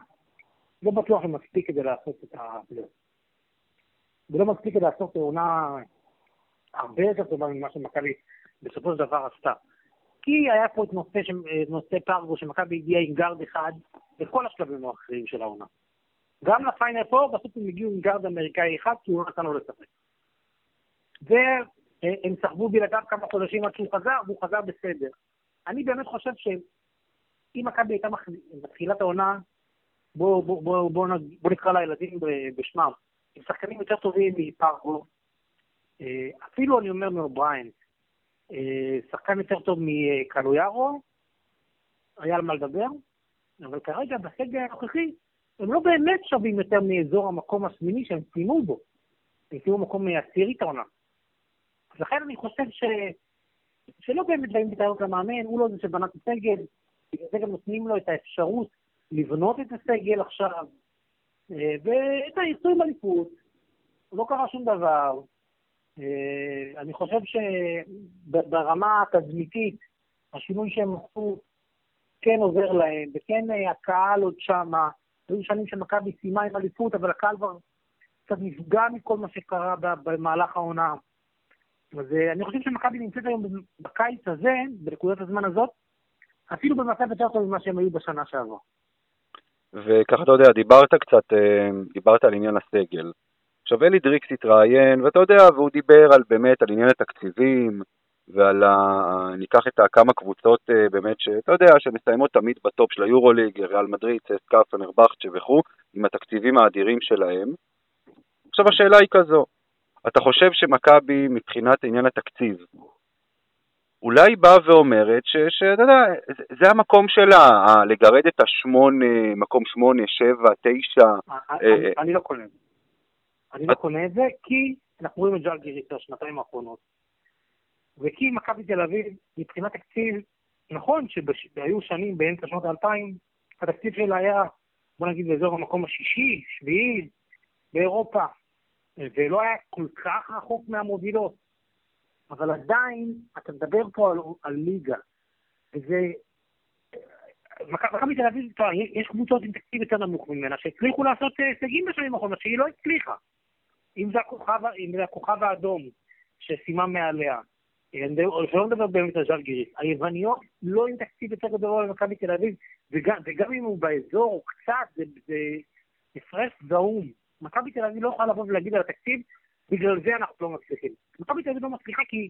לא בטוח שמספיק כדי לעשות את הפלייאוף. ולא מספיק כדי לעשות את העונה הרבה יותר טובה ממה שמכבי בסופו של דבר עשתה. כי היה פה את נושא, נושא פרגו שמכבי הגיעה עם גארד אחד בכל השלבים האחרים של העונה. גם לפיינל פור בסוף הם הגיעו עם גארד אמריקאי אחד כי הוא נתן לו לספק. והם סחבו בלעדיו כמה חודשים עד שהוא חזר והוא חזר בסדר. אני באמת חושב שאם מכבי הייתה מתחילת העונה בוא, בוא, בוא, בוא, בוא נקרא לילדים בשמם. עם שחקנים יותר טובים מפארגו, אפילו אני אומר מאובריין, שחקן יותר טוב מקלויארו, היה על מה לדבר, אבל כרגע בסגל הנוכחי, הם לא באמת שווים יותר מאזור המקום השמיני שהם סיימו בו. הם סיימו מקום עשירית העונה. לכן אני חושב ש... שלא באמת באים בטענות למאמן, הוא לא זה שבנה את הסגל, בגלל זה גם נותנים לו את האפשרות לבנות את הסגל עכשיו, ואת היצורים בליפות, לא קרה שום דבר. אני חושב שברמה התזמיתית, השינוי שהם עשו כן עובר להם, וכן הקהל עוד שמה, היו שנים שמכבי סיימה עם הליפות, אבל הקהל כבר קצת נפגע מכל מה שקרה במהלך העונה. אז אני חושב שמכבי נמצאת היום בקיץ הזה, בנקודת הזמן הזאת, אפילו במצב יותר טוב ממה שהם היו בשנה שעברה. וכך אתה יודע, דיברת קצת, דיברת על עניין הסגל. עכשיו אלי דריקס התראיין, ואתה יודע, והוא דיבר על באמת, על עניין התקציבים, ועל ה... ניקח את כמה קבוצות באמת שאתה יודע, שמסיימות תמיד בטופ של היורוליג, ריאל מדריד, צסקה, פנרבחצ'ה וכו', עם התקציבים האדירים שלהם. עכשיו השאלה היא כזו, אתה חושב שמכבי מבחינת עניין התקציב, אולי היא באה ואומרת ש, שאתה יודע, זה המקום שלה, לגרד את השמונה, מקום שמונה, שבע, תשע. אני לא קונה. אני לא קונה את זה, כי אנחנו רואים את ז'לגיריס השנתיים האחרונות. וכי מכבי תל אביב, מבחינת תקציב, נכון שהיו שנים באמצע שנות האלפיים, התקציב שלה היה, בוא נגיד, באזור המקום השישי, שביעי, באירופה. זה לא היה כל כך רחוק מהמובילות. אבל עדיין, אתה מדבר פה על, על ליגה, וזה, מכבי תל אביב, יש קבוצות עם תקציב יותר נמוך ממנה, שהצליחו לעשות הישגים בשנים האחרונות, שהיא לא הצליחה. אם זה הכוכב, אם זה הכוכב האדום, שסימה מעליה, שלא מדבר באמת על ז'לגיריס, היווניות לא עם תקציב יותר גדול למכבי תל אביב, וגם, וגם אם הוא באזור או קצת, זה, זה הפרש זעום. מכבי תל אביב לא יכולה לבוא ולהגיד על התקציב, בגלל זה אנחנו לא מצליחים. מכבי תל אביב לא מצליחה כי,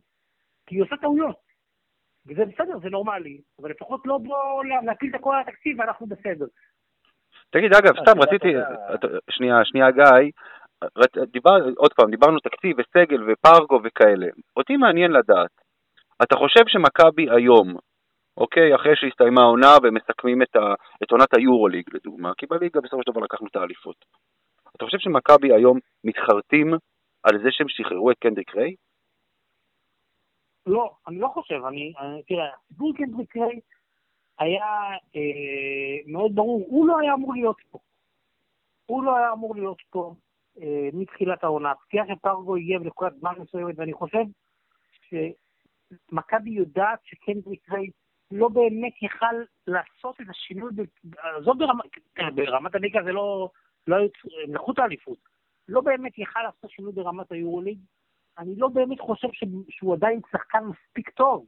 כי היא עושה טעויות. וזה בסדר, זה נורמלי, אבל לפחות לא בוא להפיל את הכל על התקציב, ואנחנו בסדר. תגיד, אגב, סתם, רציתי, שנייה, שנייה, גיא, דיבר, עוד פעם, דיברנו תקציב וסגל ופרגו וכאלה. אותי מעניין לדעת, אתה חושב שמכבי היום, אוקיי, אחרי שהסתיימה העונה ומסכמים את, ה, את עונת היורוליג, לדוגמה, כי בליגה בסופו של דבר לקחנו את האליפות. אתה חושב שמכבי היום מתחרטים על זה שהם שחררו את קנדריק ריי? לא, אני לא חושב. אני, אני, תראה, הסיפור קנדריק ריי היה אה, מאוד ברור. הוא לא היה אמור להיות פה. הוא לא היה אמור להיות פה אה, מתחילת העונה. הפציעה שפרגו הגיעה בנקודת זמן מסוימת, ואני חושב שמכבי יודעת שקנדריק ריי לא באמת יכל לעשות את השינוי. זאת ברמת, ברמת הליגה זה לא... לא נכות האליפות, לא באמת יכל לעשות שינוי ברמת היורוליג, אני לא באמת חושב שהוא עדיין שחקן מספיק טוב,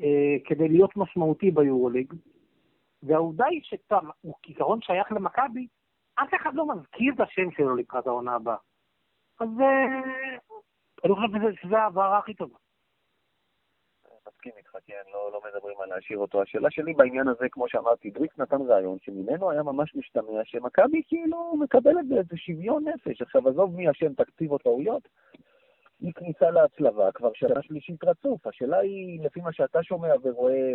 אה, כדי להיות משמעותי ביורוליג, והעובדה היא שתם, הוא כיכרון שייך למכבי, אף אחד לא מזכיר את השם שלו לקראת העונה הבאה, אז אה, אני חושב שזה העברה הכי טובה. מסכים איתך, כן, לא, לא מדברים על להשאיר אותו. השאלה שלי בעניין הזה, כמו שאמרתי, דריק נתן רעיון, שממנו היה ממש משתמע, שמכבי כאילו מקבלת באיזה שוויון נפש. עכשיו, עזוב מי השם תקציב או טעויות, היא כניסה להצלבה, כבר שנה שלישית רצוף. השאלה היא, לפי מה שאתה שומע ורואה,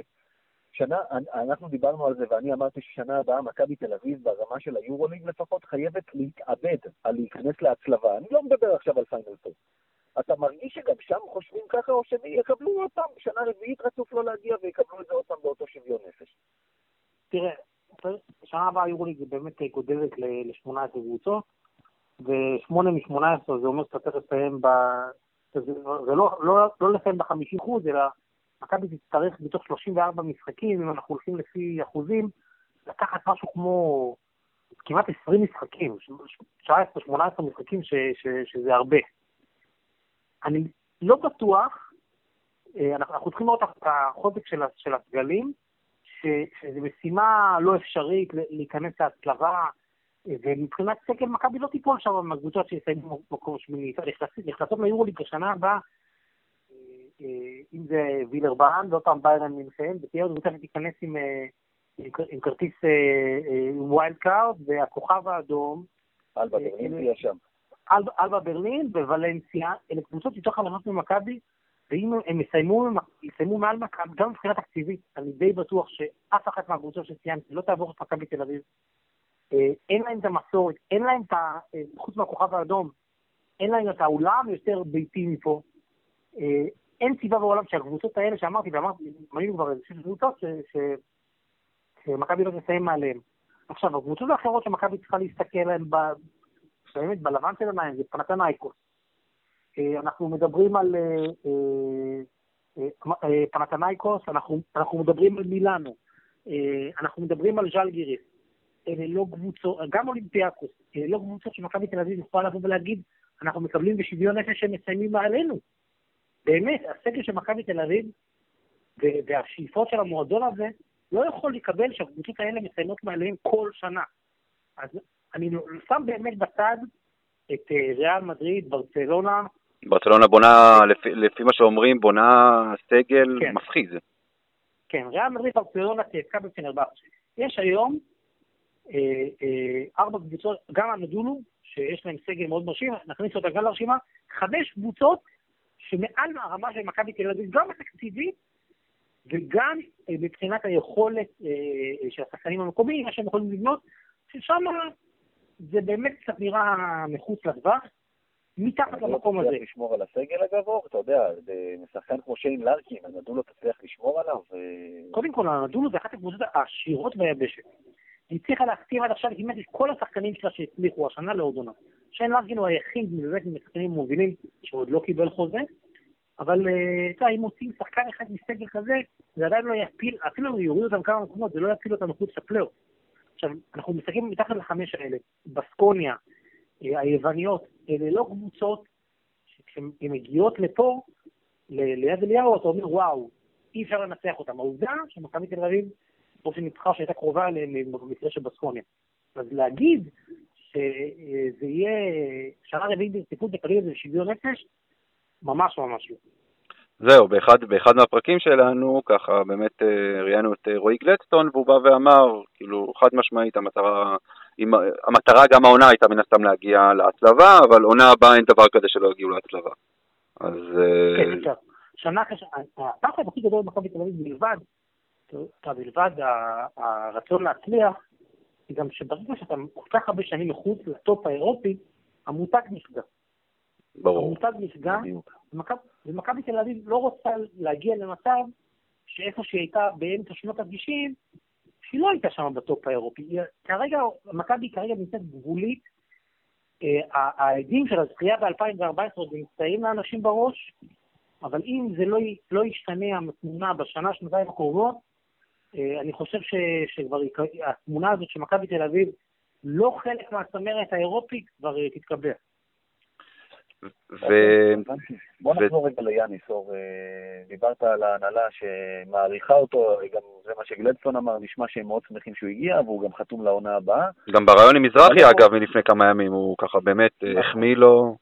שנה, אנחנו דיברנו על זה, ואני אמרתי ששנה הבאה, מכבי תל אביב, ברמה של היורוליג לפחות, חייבת להתאבד על להיכנס להצלבה. אני לא מדבר עכשיו על פיינל פור. אתה מרגיש שגם שם חושבים ככה, או שיקבלו אותם שנה רביעית רצוף לא להגיע, ויקבלו את זה אותם באותו שוויון נפש? תראה, שנה הבאה היורוליג זה באמת גודלת ל-שמונה עשרה קבוצות, ו-שמונה מ-שמונה עשרה זה אומר שאתה צריך לסיים ב... זה לא לסיים ב-חמישים אחוז, אלא מכבי תצטרך בתוך שלושים וארבעה משחקים, אם אנחנו הולכים לפי אחוזים, לקחת משהו כמו כמעט עשרים משחקים, תשע עשרה שמונה עשרה משחקים שזה הרבה. אני לא בטוח, אנחנו צריכים לראות את החוזק של הסגלים, שזו משימה לא אפשרית להיכנס להצלבה, ומבחינת סקל מכבי לא תיפול שם מהקבוצות שיסיימו מקום שמיני. נכנסות ליורוליג בשנה הבאה, אם זה וילרבן, ועוד פעם ביירן מינכן, ותהיה עוד קבוצה שתיכנס עם כרטיס ווילד קארד, והכוכב האדום. אלבה ברלין תהיה שם. אלבה ברלין וולנסיה, אלה קבוצות יותר חלשות ממכבי, ואם הם יסיימו, יסיימו מעל מכבי, גם מבחינה תקציבית, אני די בטוח שאף אחת מהקבוצות שציינתי לא תעבור את מכבי תל אביב. אין להם את המסורת, אין להם את, חוץ מהכוכב האדום, אין להם את העולם יותר ביתי מפה. אין סיבה בעולם שהקבוצות האלה שאמרתי, ואמרתי, מנינו כבר איזה קבוצות שמכבי לא תסיים מעליהם. עכשיו, הקבוצות האחרות שמכבי צריכה להסתכל עליהן ב... באמת בלבן של עיניים, זה פנתנייקוס. אנחנו מדברים על פנתנייקוס, אנחנו מדברים על מילאנו, אנחנו מדברים על ז'לגיריס, גם אולימפיאקוס, לא קבוצות שמכבי תל אביב יכולה לבוא ולהגיד, אנחנו מקבלים בשוויון נפש שמסיימים מעלינו. באמת, הסגל של מכבי תל אביב, והשאיפות של המועדון הזה, לא יכול לקבל שהקבוצות האלה מסיימות מעליהם כל שנה. אז אני שם באמת בצד את ריאל מדריד, ברצלונה. ברצלונה בונה, לפי, לפי מה שאומרים, בונה סגל כן. מפחיד. כן, ריאל מדריד, ברצלונה, תעסקה בפנרבאצ'ה. יש היום אה, אה, ארבע קבוצות, גם המדולו, שיש להם סגל מאוד מרשים, נכניס אותה גם לרשימה, חמש קבוצות שמעל הרמה של מכבי תל אביב, גם התקציבית, וגם מבחינת היכולת של השחקנים המקומיים, מה שהם יכולים לבנות, ששם זה באמת קצת נראה מחוץ לדבר, מתחת למקום הזה. לשמור על הסגל הגבור, אתה יודע, משחקן כמו שיין לרקין, הנדולו תצליח לשמור עליו. קודם כל, הנדולו זה אחת הקבוצות העשירות ביבשת. היא צריכה להחתים עד עכשיו כמעט את כל השחקנים שלה שהצליחו השנה להודונה. שיין לרקין הוא היחיד מבית משחקנים מובילים שעוד לא קיבל חוזה, אבל אם עושים שחקן אחד מסגל כזה, זה עדיין לא יפיל, אפילו יוריד אותם כמה מקומות, זה לא יפיל אותם מחוץ לפלייאוף. עכשיו, אנחנו מסתכלים מתחת לחמש האלה, בסקוניה, היווניות, אלה לא קבוצות שכשהן מגיעות לפה, ליד אליהו, אתה אומר, וואו, אי אפשר לנצח אותם. העובדה שמכבי תל אביב, או שנבחר שהייתה קרובה למקרה שבסקוניה. אז להגיד שזה יהיה שנה רביעית ברציפות וקריב זה שוויון נפש, ממש ממש לא. זהו, באחד, באחד מהפרקים שלנו, ככה באמת ראיינו את רועי גלדסטון, והוא בא ואמר, כאילו, חד משמעית, המטרה, עם, המטרה גם העונה הייתה מן הסתם להגיע להצלבה, אבל עונה הבאה אין דבר כזה שלא הגיעו להצלבה. אז... כן, עכשיו, שנה אחרי שנה, הפחד הכי גדול במכבי תל אביב בלבד, בלבד הרצון להצליח, גם שברגע שאתה כל כך הרבה שנים מחוץ לטופ האירופי, המותג נפגע. ברור. המותג נפגע, ומכבי תל אביב לא רוצה להגיע למצב שאיפה שהיא הייתה באמצע שנות התשעים, שהיא לא הייתה שם בטופ האירופי. כרגע, מכבי כרגע נמצאת גבולית, העדים של הזכייה ב-אלפיים וארבע עשרה נמצאים לאנשים בראש, אבל אם זה לא ישתנה התמונה בשנה, שנתיים הקרובות, אני חושב שכבר התמונה הזאת שמכבי תל אביב לא חלק מהצמרת האירופית כבר תתקבל. בוא נחזור רגע ליאניס, דיברת על ההנהלה שמעריכה אותו, זה מה שגלדסון אמר, נשמע שהם מאוד שמחים שהוא הגיע, והוא גם חתום לעונה הבאה. גם ברעיון עם מזרחי אגב מלפני כמה ימים, הוא ככה באמת החמיא לו.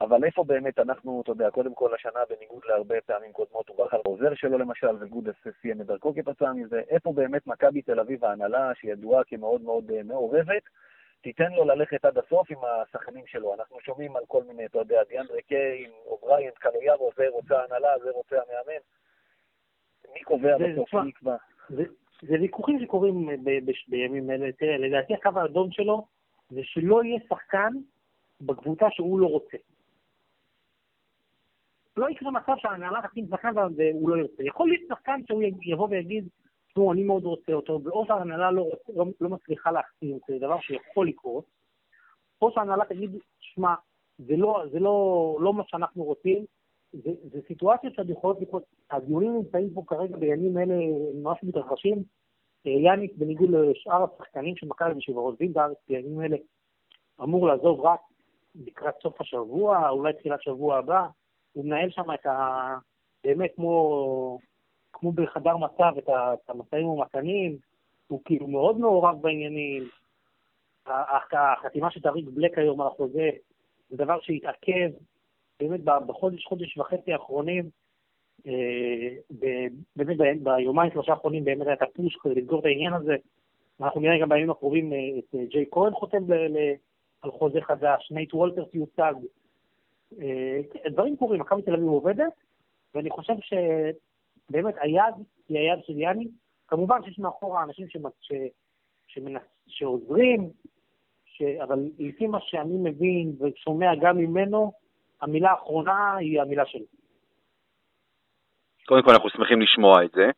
אבל איפה באמת אנחנו, אתה יודע, קודם כל השנה בניגוד להרבה פעמים קודמות, הוא ברח על העוזר שלו למשל, וגודס סיים את דרכו כפצע מזה, איפה באמת מכבי תל אביב ההנהלה שידועה כמאוד מאוד מעורבת, תיתן לו ללכת עד הסוף עם השחקנים שלו. אנחנו שומעים על כל מיני, אתה יודע, דיאנדרה קיין, אובריינט, קלויארו, זה רוצה הנהלה, זה רוצה המאמן. מי קובע בסוף? מי יקבע? זה ויכוחים שקורים בימים אלה. תראה, לדעתי הקו האדום שלו זה שלא יהיה שחקן בקבוצה שהוא לא רוצה. לא יקרה מצב שההנהלה תחתים שחקן והוא לא ירצה. יכול להיות שחקן שהוא יבוא ויגיד, נו, אני מאוד רוצה אותו, ואופן הנהלה לא, לא, לא מצליחה להחתים, זה דבר שיכול לקרות. אופן הנהלה תגיד, שמה, זה לא, זה לא, לא מה שאנחנו רוצים, זה, זה סיטואציה שדיכולות לקרות. הדיונים נמצאים פה כרגע בימים אלה, ממש מתרחשים, יאניס בניגוד לשאר השחקנים שמכבי ושברוזים בארץ, בימים אלה אמור לעזוב רק לקראת סוף השבוע, אולי תחילת שבוע הבא, הוא מנהל שם את ה... באמת כמו... כמו בחדר מצב, את המצעים ומתנים, הוא כאילו מאוד מעורב בעניינים. החתימה של תאריק בלק היום על החוזה, זה דבר שהתעכב, באמת בחודש, חודש וחצי האחרונים, באמת ביומיים שלושה האחרונים, באמת היה תפוש לסגור את העניין הזה. אנחנו נראה גם בימים הקרובים את ג'יי כהן חותם על חוזה חדש, נייט וולטרס יוצג. דברים קורים, מכבי תל אביב עובדת, ואני חושב ש... באמת, היד היא היד של יאני. כמובן שיש מאחור האנשים שעוזרים, אבל לפי מה שאני מבין ושומע גם ממנו, המילה האחרונה היא המילה שלי. קודם כל אנחנו שמחים לשמוע את זה.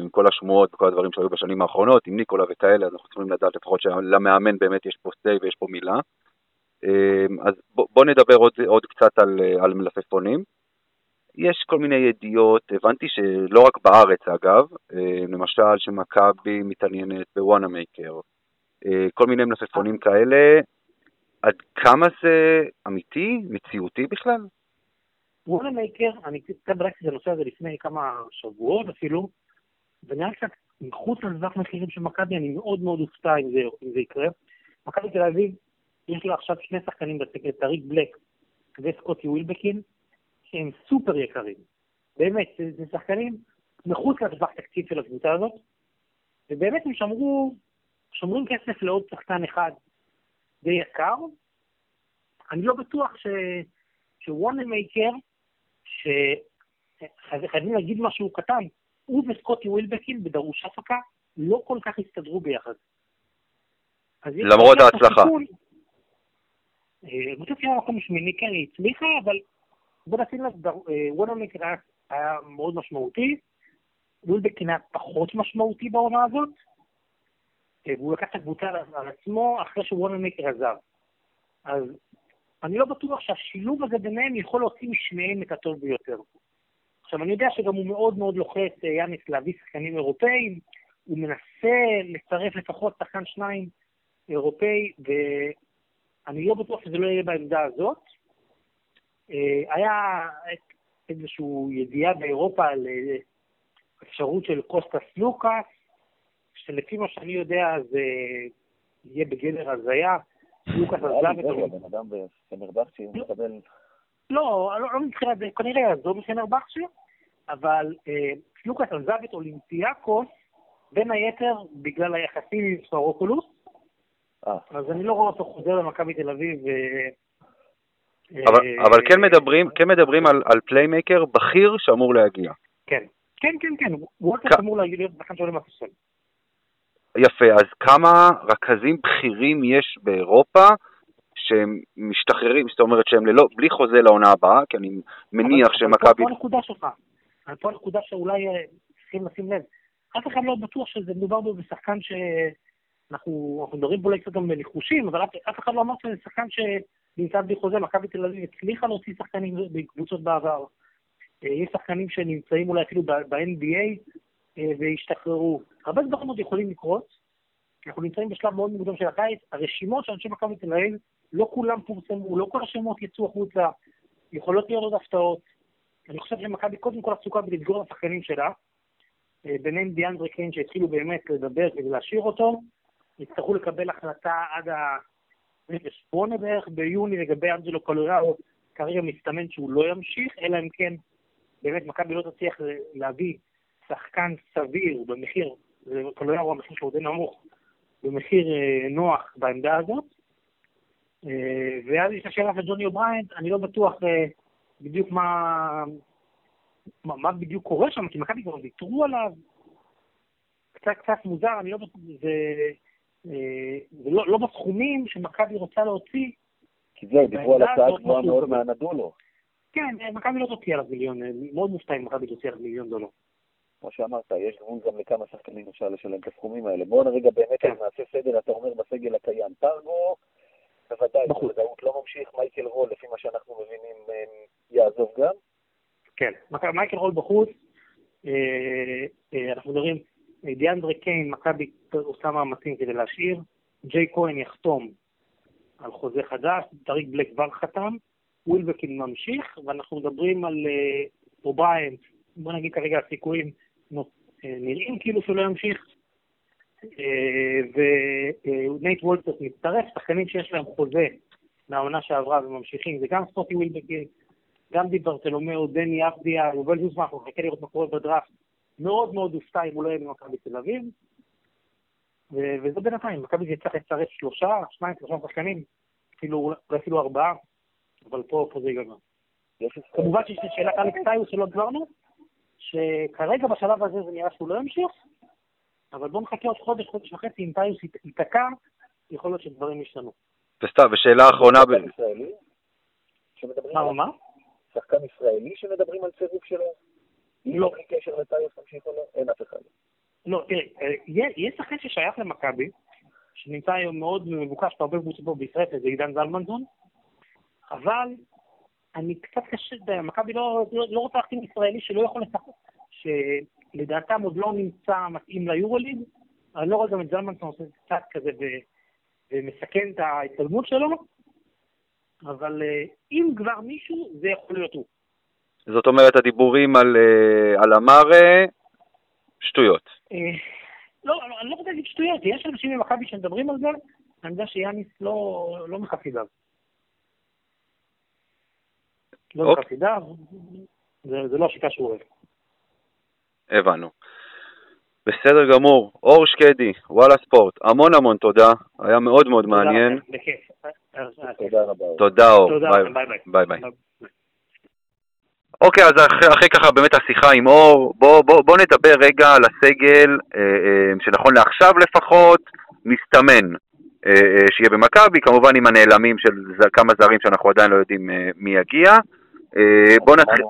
עם כל השמועות וכל הדברים שהיו בשנים האחרונות, עם ניקולה וכאלה, אז אנחנו צריכים לדעת לפחות שלמאמן באמת יש פה סי ויש פה מילה. אז בואו נדבר עוד קצת על מלפפונים. יש כל מיני ידיעות, הבנתי שלא רק בארץ אגב, למשל שמכבי מתעניינת בוואנה מייקר, כל מיני מלפפונים כאלה, עד כמה זה אמיתי, מציאותי בכלל? וואנה מייקר, אני קצת בדקתי את הנושא הזה לפני כמה שבועות אפילו, ונראה קצת מחוץ לזווח מחירים של מכבי, אני מאוד מאוד אופתע אם זה, אם זה יקרה. מכבי תל אביב, יש לה עכשיו שני שחקנים בסגל, טאריק בלק וסקוטי ווילבקין, שהם סופר יקרים. באמת, זה שחקנים מחוץ לטווח תקציב של הקבוצה הזאת, ובאמת הם שמרו, שמרו כסף לעוד שחקן אחד, די יקר. אני לא בטוח שוונמייקר, שחייבים להגיד משהו קטן, הוא וסקוטי ווילבקין בדרוש הפקה לא כל כך הסתדרו ביחד. למרות ההצלחה. בסוף יהיה מקום שמיני, כן, היא הצליחה, אבל בוא נעשה לה, וונמייקר היה מאוד משמעותי, ווילבקין היה פחות משמעותי בעונה הזאת, והוא לקח את הקבוצה על עצמו אחרי שוונמייקר עזב. אז אני לא בטוח שהשילוב הזה ביניהם יכול להוציא משניהם את הטוב ביותר. עכשיו, אני יודע שגם הוא מאוד מאוד לוחץ יאניס להביא שחקנים אירופאים, הוא מנסה לצרף לפחות שחקן שניים אירופאי, ואני לא בטוח שזה לא יהיה בעמדה הזאת. היה איזשהו ידיעה באירופה על אפשרות של קוסטס לוקאס, שלפי מה שאני יודע זה יהיה בגדר הזיה, לוקאס עזב את זה. בן אדם בסנרבחצ'י מקבל... לא, לא נתחילה, זה כנראה יעזוב בסנרבחצ'י, אבל לוקאס עזב את אולימפיאקוס, בין היתר בגלל היחסים עם ספרוקולוס, אז אני לא רואה אותו חוזר למכבי תל אביב. אבל כן מדברים על פליימקר בכיר שאמור להגיע. כן, כן, כן, וולטר אמור להגיע לכאן שעולה מהספסל. יפה, אז כמה רכזים בכירים יש באירופה שהם משתחררים, זאת אומרת שהם ללא, בלי חוזה לעונה הבאה, כי אני מניח שמכבי... אבל פה הנקודה שלך, פה הנקודה שאולי צריכים לשים לב, אף אחד לא בטוח שזה מדובר בו בשחקן שאנחנו מדברים בו קצת גם בניחושים, אבל אף אחד לא אמר שזה שחקן שנמצא בלי חוזה, מכבי תל אביב הצליחה להוציא שחקנים בקבוצות בעבר, יש שחקנים שנמצאים אולי אפילו ב-אן בי איי, והשתחררו. הרבה דברים עוד יכולים לקרות, אנחנו נמצאים בשלב מאוד מוקדם של הקיץ, הרשימות שאנשי מכבי תל אביב, לא כולם פורסמו, לא כל הרשימות יצאו החוצה, יכולות להיות עוד הפתעות, אני חושב שמכבי קודם כל עסוקה בלסגור את השחקנים שלה, ביניהם דיאנדרה קיין שהתחילו באמת לדבר ולהשאיר אותו, יצטרכו לקבל החלטה עד ה-שמונה בערך ביוני לגבי אנג'לו קולוראו, כרגע מסתמן שהוא לא ימשיך, אלא אם כן באמת מכבי לא תצליח להביא שחקן סביר במחיר, זה כלומר הוא המחיר שהוא די נמוך, במחיר נוח בעמדה הזאת, ואז יש השאלה של ג'וני אובריינט, אני לא בטוח בדיוק מה, מה בדיוק קורה שם, כי מכבי כבר ויתרו עליו, קצת קצת מוזר, אני לא בטוח, זה לא בסכומים שמכבי רוצה להוציא. כי זה, דיברו על הצעה כבר מאוד מהנדולו. כן, מכבי לא תוציא עליו מיליון, מאוד מופתעים מכבי תוציא עליו מיליון דולר. כמו שאמרת, יש גבול גם לכמה שחקנים אפשר לשלם את הסכומים האלה. בואו נרגע באמת, אני מעשה סדר, אתה אומר בסגל הקיים, טרגו, בוודאי, בוודאות לא ממשיך, מייקל רול, לפי מה שאנחנו מבינים, יעזוב גם? כן, מייקל רול בחוץ, אנחנו מדברים, דיאנדרה קיין, מכבי עושה מאמצים כדי להשאיר, ג'יי כהן יחתום על חוזה חדש, טאריק בלק כבר חתם, ווילבקין ממשיך, ואנחנו מדברים על אובריינט, בוא נגיד כרגע הסיכויים נראים כאילו שלא ימשיך, ונייט וולטרס מצטרף, שחקנים שיש להם חוזה מהעונה שעברה וממשיכים, זה גם סקוטי ווילבקין, גם די ברטלומיאו, דני אבדיה, יובל זוזמן, אנחנו נחכה לראות מה קורה בדראפט, מאוד מאוד הופתע אם הוא לא יהיה במכבי תל אביב, וזה בינתיים, מכבי זה צריך לצרף שלושה, שניים, שלושה שחקנים, אפילו ארבעה, אבל פה זה ייגמר. כמובן שיש לי שאלת אלכס טיוס שלא דברנו, שכרגע בשלב הזה זה נראה שהוא לא ימשיך, אבל בואו נחכה עוד חודש, חודש וחצי, אם טיוס ייתקע, יכול להיות שדברים ישתנו. וסתיו, ושאלה האחרונה... שחקן ישראלי? מה, מה? שחקן ישראלי שמדברים על צירוף שלו? לא. אין קשר לטיוס, תמשיך או לא? אין אף אחד. לא, תראי, יש שחקן ששייך למכבי, שנמצא היום מאוד מבוקש בהרבה קבוצות פה בישראל, זה עידן זלמנזון, אבל... אני קצת קשה, מכבי לא, לא, לא רוצה להחתים ישראלי שלא יכול לשחק, שלדעתם עוד לא נמצא מתאים ליורוליג, אני לא רואה גם את זלמנסון עושה קצת כזה ו, ומסכן את ההתקדמות שלו, אבל אם כבר מישהו, זה יכול להיות הוא. זאת אומרת, הדיבורים על, על אמרה, שטויות. לא, אני לא רוצה להגיד שטויות, יש אנשים ממכבי שמדברים על זה, אני יודע שיאניס לא, לא מחפי דו. לא בחסידיו, זה לא השיקה שהוא אוהב. הבנו. בסדר גמור, אור שקדי, וואלה ספורט, המון המון תודה, היה מאוד מאוד מעניין. תודה רבה. תודה אור, ביי ביי. אוקיי, אז אחרי ככה באמת השיחה עם אור, בואו נדבר רגע על הסגל, שנכון לעכשיו לפחות, מסתמן שיהיה במכבי, כמובן עם הנעלמים של כמה זרים שאנחנו עדיין לא יודעים מי יגיע. בואו נתחיל...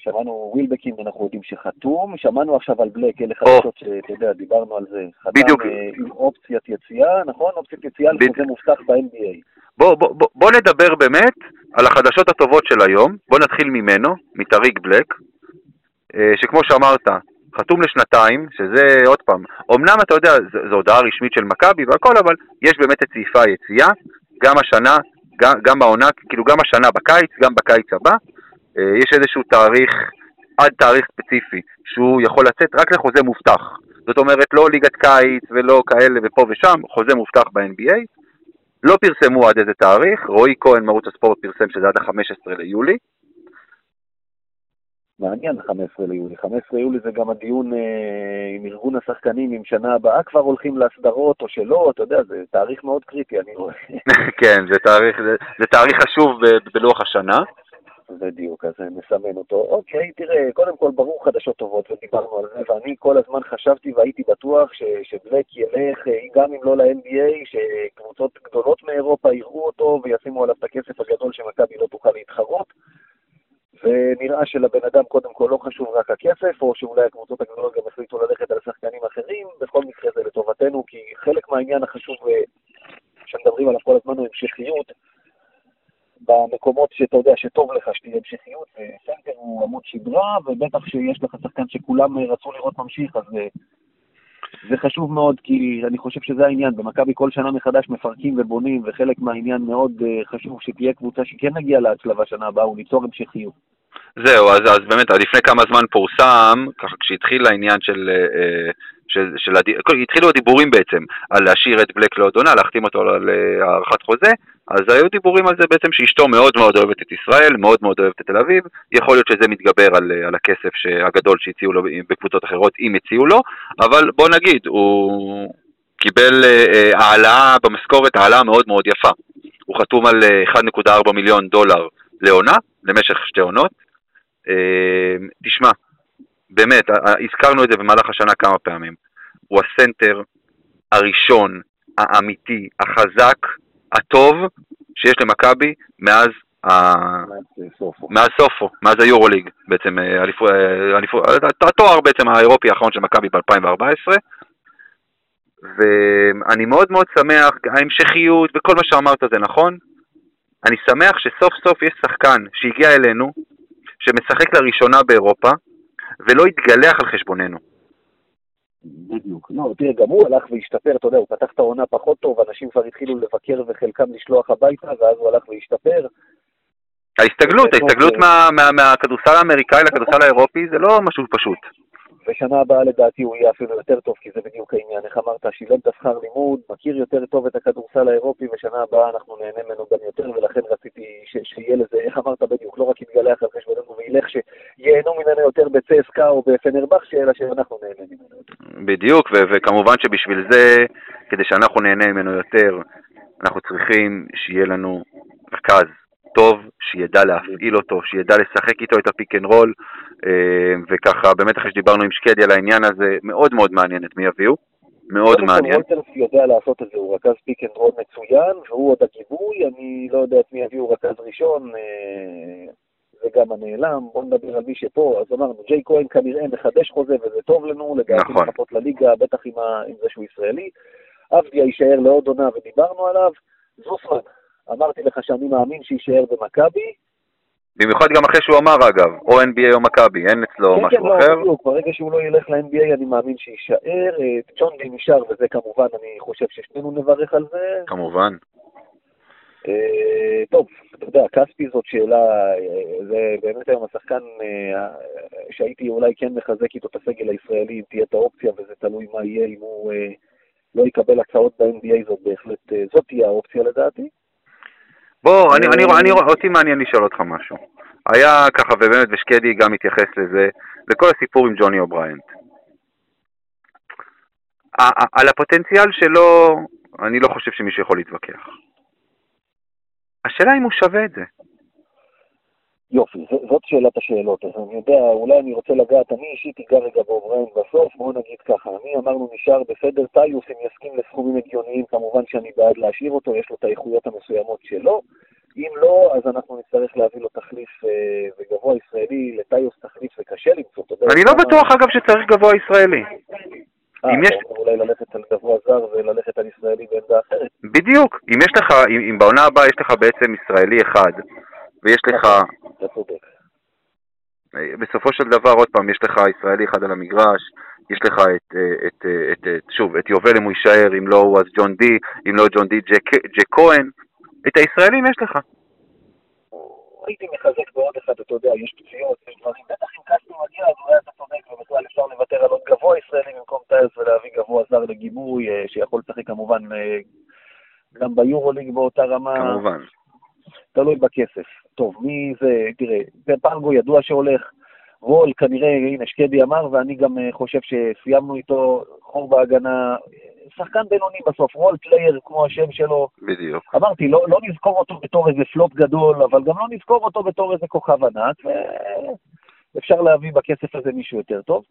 שמענו ווילבקין, אנחנו יודעים שחתום, שמענו עכשיו על בלק, אלה חדשות שאתה יודע, דיברנו על זה. בדיוק. עם אופציית יציאה, נכון? אופציית יציאה לפחות מובטח ב-אן בי איי. בואו נדבר באמת על החדשות הטובות של היום, בואו נתחיל ממנו, מתאריק בלק, שכמו שאמרת, חתום לשנתיים, שזה עוד פעם, אמנם אתה יודע, זו הודעה רשמית של מכבי והכל, אבל יש באמת את סעיפה היציאה, גם השנה, גם העונה, כאילו גם השנה בקיץ, גם בקיץ הבא, יש איזשהו תאריך, עד תאריך ספציפי, שהוא יכול לצאת רק לחוזה מובטח. זאת אומרת, לא ליגת קיץ ולא כאלה ופה ושם, חוזה מובטח ב-אן בי איי. לא פרסמו עד איזה תאריך, רועי כהן מערוץ הספורט פרסם שזה עד ה-חמישה עשר ליולי. מעניין חמישה עשר ליולי. חמישה עשר ליולי זה גם הדיון אה, עם ארגון השחקנים, עם שנה הבאה כבר הולכים להסדרות או שלא, אתה יודע, זה תאריך מאוד קריטי, אני רואה. כן, זה תאריך, זה, זה תאריך חשוב ב- בלוח השנה. בדיוק, אז נסמן אותו. אוקיי, תראה, קודם כל ברור חדשות טובות, ודיברנו על זה, ואני כל הזמן חשבתי והייתי בטוח שבלק ילך, גם אם לא ל-אן בי איי, שקבוצות גדולות מאירופה יראו אותו וישימו עליו את הכסף הגדול שמכבי לא תוכל להתחרות, ונראה שלבן אדם קודם כל לא חשוב רק הכסף, או שאולי הקבוצות הגדולות גם החליטו ללכת על שחקנים אחרים, בכל מקרה זה לטובתנו, כי חלק מהעניין החשוב שמדברים עליו כל הזמן הוא המשכיות, במקומות שאתה יודע שטוב לך שתהיה המשכיות, סנטר הוא עמוד שדרה, ובטח שיש לך שחקן שכולם רצו לראות ממשיך, אז זה חשוב מאוד, כי אני חושב שזה העניין, במכבי כל שנה מחדש מפרקים ובונים, וחלק מהעניין מאוד חשוב שתהיה קבוצה שכן נגיע להצלבה שנה הבאה, הוא ליצור המשכיות. זהו, אז, אז באמת, לפני כמה זמן פורסם, ככה כשהתחיל העניין של... של, של הד... התחילו הדיבורים בעצם על להשאיר את בלק לעוד עונה, להחתים אותו על הערכת חוזה, אז היו דיבורים על זה בעצם שאשתו מאוד מאוד אוהבת את ישראל, מאוד מאוד אוהבת את תל אביב, יכול להיות שזה מתגבר על, על הכסף הגדול שהציעו לו בקבוצות אחרות, אם הציעו לו, אבל בוא נגיד, הוא קיבל העלאה במשכורת, העלאה מאוד מאוד יפה, הוא חתום על אחד נקודה ארבע מיליון דולר לעונה, למשך שתי עונות, תשמע, באמת, הזכרנו את זה במהלך השנה כמה פעמים, הוא הסנטר הראשון, האמיתי, החזק, הטוב שיש למכבי מאז סופו, מאז היורוליג, בעצם התואר בעצם האירופי האחרון של מכבי ב-אלפיים וארבע עשרה, ואני מאוד מאוד שמח, ההמשכיות וכל מה שאמרת זה נכון, אני שמח שסוף סוף יש שחקן שהגיע אלינו, שמשחק לראשונה באירופה, ולא יתגלח על חשבוננו. בדיוק. לא, תראה, גם הוא הלך והשתפר, אתה יודע, הוא פתח את העונה פחות טוב, אנשים כבר התחילו לבקר וחלקם לשלוח הביתה, ואז הוא הלך והשתפר. ההסתגלות, ההסתגלות מהכדורסל האמריקאי לכדורסל האירופי, זה לא משהו פשוט. בשנה הבאה לדעתי הוא יהיה אפילו יותר טוב, כי זה בדיוק העניין, איך אמרת, שילם את שכר לימוד, מכיר יותר טוב את הכדורסל האירופי, ושנה הבאה אנחנו נהנה ממנו גם יותר, ולכן רציתי שיהיה לזה, איך אמרת בדיוק, לא רק יתגלח על חשבוננו, וילך שיהנו ממנו יותר בצסקה או בפנרבחצ'ה, אלא שאנחנו נהנה ממנו יותר. בדיוק, ו- וכמובן שבשביל זה, כדי שאנחנו נהנה ממנו יותר, אנחנו צריכים שיהיה לנו רכז. טוב, שידע להפעיל אותו, שידע לשחק איתו את הפיק אנד רול, וככה, באמת אחרי שדיברנו עם שקדי על העניין הזה, מאוד מאוד מעניין את מי יביאו, מאוד מעניין. רויטלס יודע לעשות את זה, הוא רכז פיק אנד רול מצוין, והוא עוד הגיבוי, אני לא יודע את מי יביאו רכז ראשון, זה גם הנעלם, בוא נדבר על מי שפה, אז אמרנו, ג'יי כהן כנראה מחדש חוזה, וזה טוב לנו, לגעתי לחפות לליגה, בטח עם זה שהוא ישראלי, אבדיה יישאר לעוד עונה ודיברנו עליו, זוסמן. אמרתי לך שאני מאמין שישאר במכבי. במיוחד גם אחרי שהוא אמר אגב, או אן בי איי או מכבי, אין אצלו כן, משהו לא, אחר. בדיוק, ברגע שהוא לא ילך ל-אן בי איי אני מאמין שישאר, ג'ון די נשאר וזה כמובן, אני חושב ששנינו נברך על זה. כמובן. אה, טוב, אתה יודע, קספי זאת שאלה, זה באמת היום השחקן אה, שהייתי אולי כן מחזק איתו את הסגל הישראלי, אם תהיה את האופציה וזה תלוי מה יהיה, אם הוא אה, לא יקבל הצעות ב-אן בי איי זאת בהחלט, אה, זאת תהיה האופציה לדעתי. בוא, אני, אני, אני, אותי מעניין לשאול אותך משהו. היה ככה, ובאמת, ושקדי גם התייחס לזה, לכל הסיפור עם ג'וני אובריינט. על הפוטנציאל שלו, אני לא חושב שמישהו יכול להתווכח. השאלה אם הוא שווה את זה. יופי, זאת שאלת השאלות, אז אני יודע, אולי אני רוצה לגעת, אני אישית אגע רגע בעובריים בסוף, בואו נגיד ככה, אני אמרנו נשאר בסדר טיוס, אם יסכים לסכומים הגיוניים, כמובן שאני בעד להשאיר אותו, יש לו את האיכויות המסוימות שלו, אם לא, אז אנחנו נצטרך להביא לו תחליף וגבוה ישראלי, לטיוס תחליף וקשה למצוא. אני לא בטוח אגב שצריך גבוה ישראלי. אולי ללכת על גבוה זר וללכת על ישראלי בעמדה אחרת. בדיוק, אם יש לך, אם בעונה הבאה יש לך בעצם ישראלי אחד, ויש לך, בסופו של דבר עוד פעם, יש לך ישראלי אחד על המגרש, יש לך את, את, את, את שוב, את יובל אם הוא יישאר, אם לא הוא אז ג'ון די, אם לא ג'ון די, ג'י כהן, את הישראלים יש לך. הייתי מחזק בעוד אחד, אתה יודע, יש פציעות, יש דברים, בטח אם קסטי מגיע, אז אולי אתה צודק, ובכלל אפשר לוותר על עוד גבוה ישראלי במקום טייס ולהביא גבוה זר לגיבוי, שיכול לשחק כמובן גם ביורוליג באותה רמה. כמובן. תלוי בכסף. טוב, מי זה, תראה, פנגו ידוע שהולך, רול כנראה, הנה שקדי אמר, ואני גם חושב שסיימנו איתו חור בהגנה, שחקן בינוני בסוף, רול פלייר כמו השם שלו. בדיוק. אמרתי, לא, לא נזכור אותו בתור איזה פלופ גדול, אבל גם לא נזכור אותו בתור איזה כוכב ענק, ואפשר להביא בכסף הזה מישהו יותר טוב.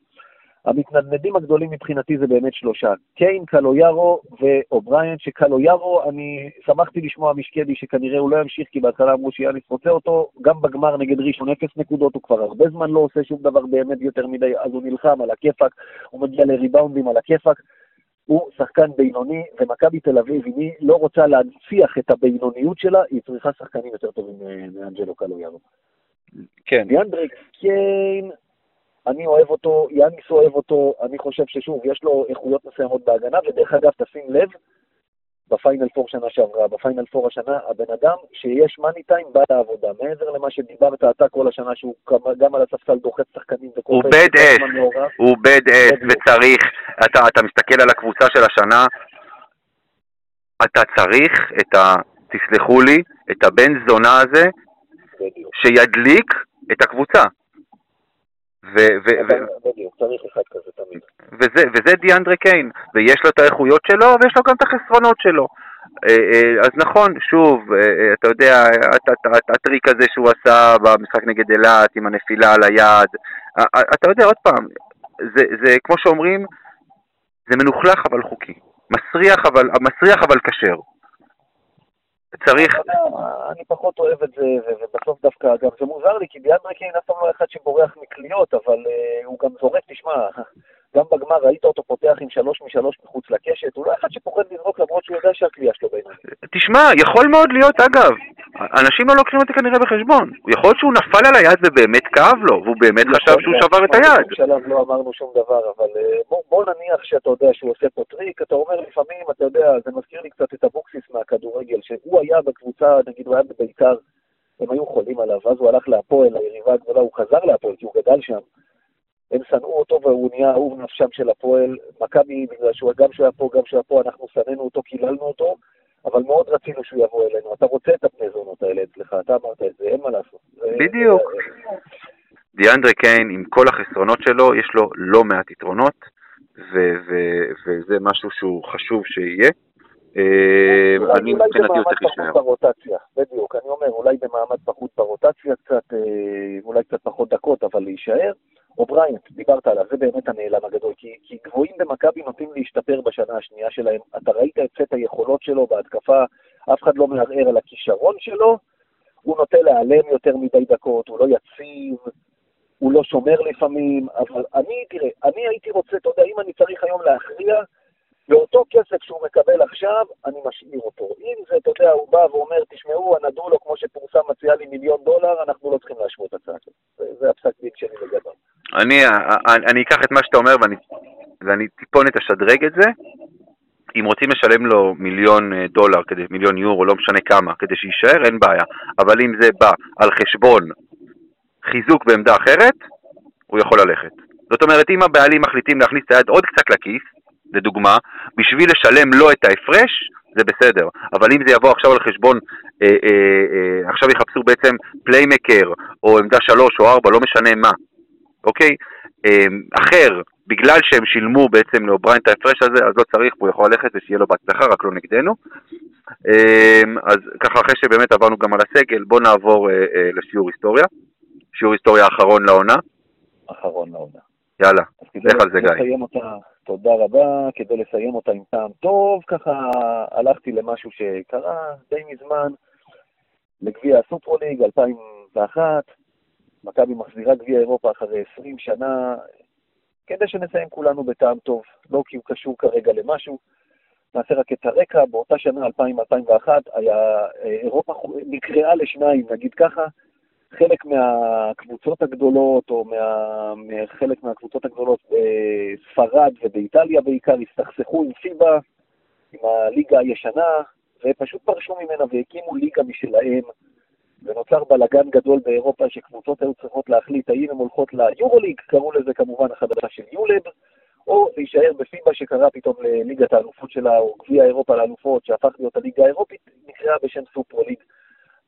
המתנדנדים הגדולים מבחינתי זה באמת שלושה. קיין, קלויארו ואובריין, שקלויארו, אני שמחתי לשמוע משקדי שכנראה הוא לא ימשיך, כי בהתחלה אמרו שיאניס רוצה אותו, גם בגמר נגד ראשון אפס נקודות, הוא כבר הרבה זמן לא עושה שום דבר באמת יותר מדי, אז הוא נלחם על הכיפק, הוא מגיע לריבאונדים על הכיפק, הוא שחקן בינוני, ומכבי תל אביב, אם היא לא רוצה להנציח את הבינוניות שלה, היא צריכה שחקנים יותר טובים מאנג'לו קלויארו. כן. דיאנדרה קיין, אני אוהב אותו, יאניס אוהב אותו, אני חושב ששוב, יש לו איכויות מסוימות בהגנה, ודרך אגב, תשים לב, בפיינל פור שנה שעברה, בפיינל פור השנה, הבן אדם שיש מני טיים בא לעבודה, מעבר למה שדיברת אתה כל השנה, שהוא גם על הספסל דוחץ שחקנים, הוא בד אס, הוא בד אס, וצריך, אתה, אתה מסתכל על הקבוצה של השנה, אתה צריך, את ה, תסלחו לי, את הבן זונה הזה, שידליק את הקבוצה. וזה דיאנדרה קיין, ויש לו את האיכויות שלו ויש לו גם את החסרונות שלו. אז נכון, שוב, אתה יודע, הטריק הזה שהוא עשה במשחק נגד אלת עם הנפילה על היד, אתה יודע, עוד פעם, זה כמו שאומרים, זה מנוחלך אבל חוקי, מסריח אבל כשר. צריך. אני פחות אוהב את זה, ובסוף דווקא, גם זה מוזר לי, כי דיאנדרה קיין אף פעם לא אחד שבורח מקליות, אבל הוא גם זורק, תשמע, גם בגמר ראית אותו פותח עם שלוש משלוש מחוץ לקשת, הוא לא אחד שפוחד לזרוק למרות שהוא יודע שהקליה שלו בעיניו. תשמע, יכול מאוד להיות, אגב, אנשים לא לוקחים אותי כנראה בחשבון, יכול להיות שהוא נפל על היד ובאמת כאב לו, והוא באמת חשב שהוא שבר את היד. בשלב לא אמרנו שום דבר, אבל בוא נניח שאתה יודע שהוא עושה פה טריק, אתה אומר לפעמים, אתה יודע, זה מזכיר לי קצת את הבוקסיס מהכדורגל, שהוא היה בקבוצה, נגיד הוא היה בביתר, הם היו חולים עליו, אז הוא הלך להפועל, היריבה הגדולה, הוא חזר להפועל כי הוא גדל שם. הם שנאו אותו והוא נהיה אהוב נפשם של הפועל, מכבי, בגלל שהוא גם שהוא היה פה, גם שהוא היה פה, אנחנו שנאנו אותו, קיללנו אותו, אבל מאוד רצינו שהוא יבוא אלינו. אתה רוצה את הפני זונות האלה אצלך, אתה אמרת את זה, אין מה לעשות. בדיוק. דיאנדרה קיין, עם כל החסרונות שלו, יש לו לא מעט יתרונות, וזה משהו שהוא חשוב שיהיה. אני מבחינתי יותר ישמר. בדיוק, אני אומר, אולי במעמד פחות ברוטציה, אולי קצת פחות דקות, אבל להישאר. אובריינט, דיברת עליו, זה באמת הנעלם הגדול, כי, כי גבוהים במכבי נוטים להשתפר בשנה השנייה שלהם, אתה ראית את סט היכולות שלו בהתקפה, אף אחד לא מערער על הכישרון שלו, הוא נוטה להיעלם יותר מדי דקות, הוא לא יציב, הוא לא שומר לפעמים, אבל אני, תראה, אני הייתי רוצה, אתה יודע, אם אני צריך היום להכריע, באותו כסף שהוא מקבל עכשיו, אני משאיר אותו. אם זה, אתה יודע, הוא בא ואומר, תשמעו, הנדול, או כמו שפורסם מציע לי מיליון דולר, אנחנו לא צריכים להשוות הצעה. זה, זה הפסק דין שלי לגבר. אני, אני, אני אקח את מה שאתה אומר, ואני, ואני טיפונת אשדרג את זה. אם רוצים לשלם לו מיליון דולר, כדי, מיליון יורו, לא משנה כמה, כדי שישאר, אין בעיה. אבל אם זה בא על חשבון חיזוק בעמדה אחרת, הוא יכול ללכת. זאת אומרת, אם הבעלים מחליטים להכניס את היד עוד קצת לכיס, לדוגמה, בשביל לשלם לא את ההפרש, זה בסדר. אבל אם זה יבוא עכשיו על חשבון, אה, אה, אה, עכשיו יחפשו בעצם פליימקר, או עמדה שלוש או ארבע, לא משנה מה. אוקיי? אחר, בגלל שהם שילמו בעצם לאובריין את ההפרש הזה, אז לא צריך, הוא יכול ללכת ושיהיה לו בהצלחה, רק לא נגדנו. אז ככה, אחרי שבאמת עברנו גם על הסגל, בוא נעבור לשיעור היסטוריה. שיעור היסטוריה האחרון לעונה. אחרון לעונה. יאללה, לך על זה גיא. תודה רבה, כדי לסיים אותה עם טעם טוב, ככה הלכתי למשהו שקרה די מזמן, לגביע הסופרוליג אלפיים ואחת, מכבי מחזירה גביע אירופה אחרי עשרים שנה, כדי שנסיים כולנו בטעם טוב, לא כי הוא קשור כרגע למשהו, נעשה רק את הרקע, באותה שנה אלפיים ואחת, היה, אירופה נקראה לשניים, נגיד ככה, חלק מהקבוצות הגדולות, או חלק מהקבוצות הגדולות בספרד ובאיטליה בעיקר, הסתכסכו עם פיבה, עם הליגה הישנה, ופשוט פרשו ממנה והקימו ליגה משלהם, ונוצר בלגן גדול באירופה שקבוצות היו צריכות להחליט, האם הן הולכות ליורוליג, קראו לזה כמובן החדשה של יולב, או להישאר בפיבה שקרה פתאום לליגת האלופות שלה, או גביע אירופה לאלופות, שהפך להיות הליגה האירופית, נקראה בשם סופרוליג.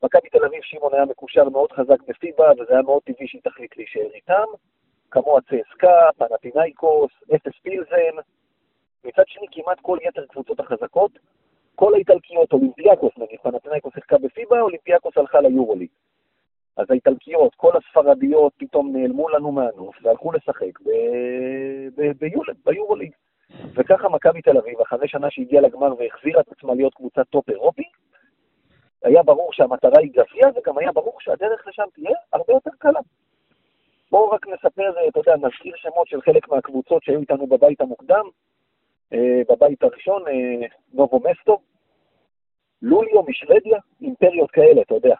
מכבי תל אביב שמעון היה מקושר מאוד חזק בפיבה, וזה היה מאוד טבעי שהיא תחליט להישאר איתם, כמו הצסקה, פנתינייקוס, אפס פילזן, מצד שני כמעט כל יתר קבוצות החזקות, כל האיטלקיות, אולימפיאקוס, נגיד פנתינייקוס הלכה בפיבה, אולימפיאקוס הלכה ליורוליג. אז האיטלקיות, כל הספרדיות פתאום נעלמו לנו מהנוף, והלכו לשחק ביורוליג. וככה מכבי תל אביב, אחרי שנה שהגיעה לגמר והחזירה את עצמה להיות קבוצת טופ אירופי, היה ברור שהמטרה היא גביע, וגם היה ברור שהדרך לשם תהיה הרבה יותר קלה. בואו רק נספר, אתה יודע, נזכיר שמות של חלק מהקבוצות שהיו איתנו בבית המוקדם, בבית הראשון, נובו מסטו, לוליו משרדיה, אימפריות כאלה, אתה יודע.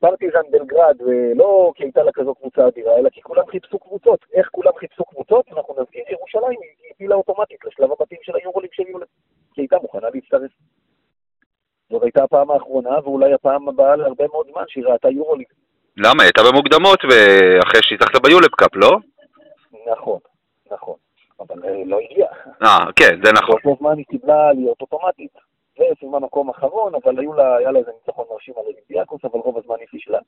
פרטיזן בלגרד, ולא כי הייתה לה כזו קבוצה אדירה, אלא כי כולם חיפשו קבוצות. איך כולם חיפשו קבוצות? אנחנו נזכיר, ירושלים היא פילה אוטומטית לשלב הבתים של היורוליג של יולד, כי הייתה מוכנה להצטרף. זאת הייתה הפעם האחרונה, ואולי הפעם הבאה להרבה מאוד זמן שהיא ראתה יורוליג. למה? הייתה במוקדמות, ואחרי שהיא זכתה ביולב קאפ, לא? נכון, נכון. אבל לא הגיעה. אה, כן, זה נכון. באותו זמן היא קיבלה להיות אוטומטית, וסיימה מקום אחרון, אבל היה לה איזה ניצחון מרשים על אולימפיאקוס, אבל רוב הזמן היא פישלה.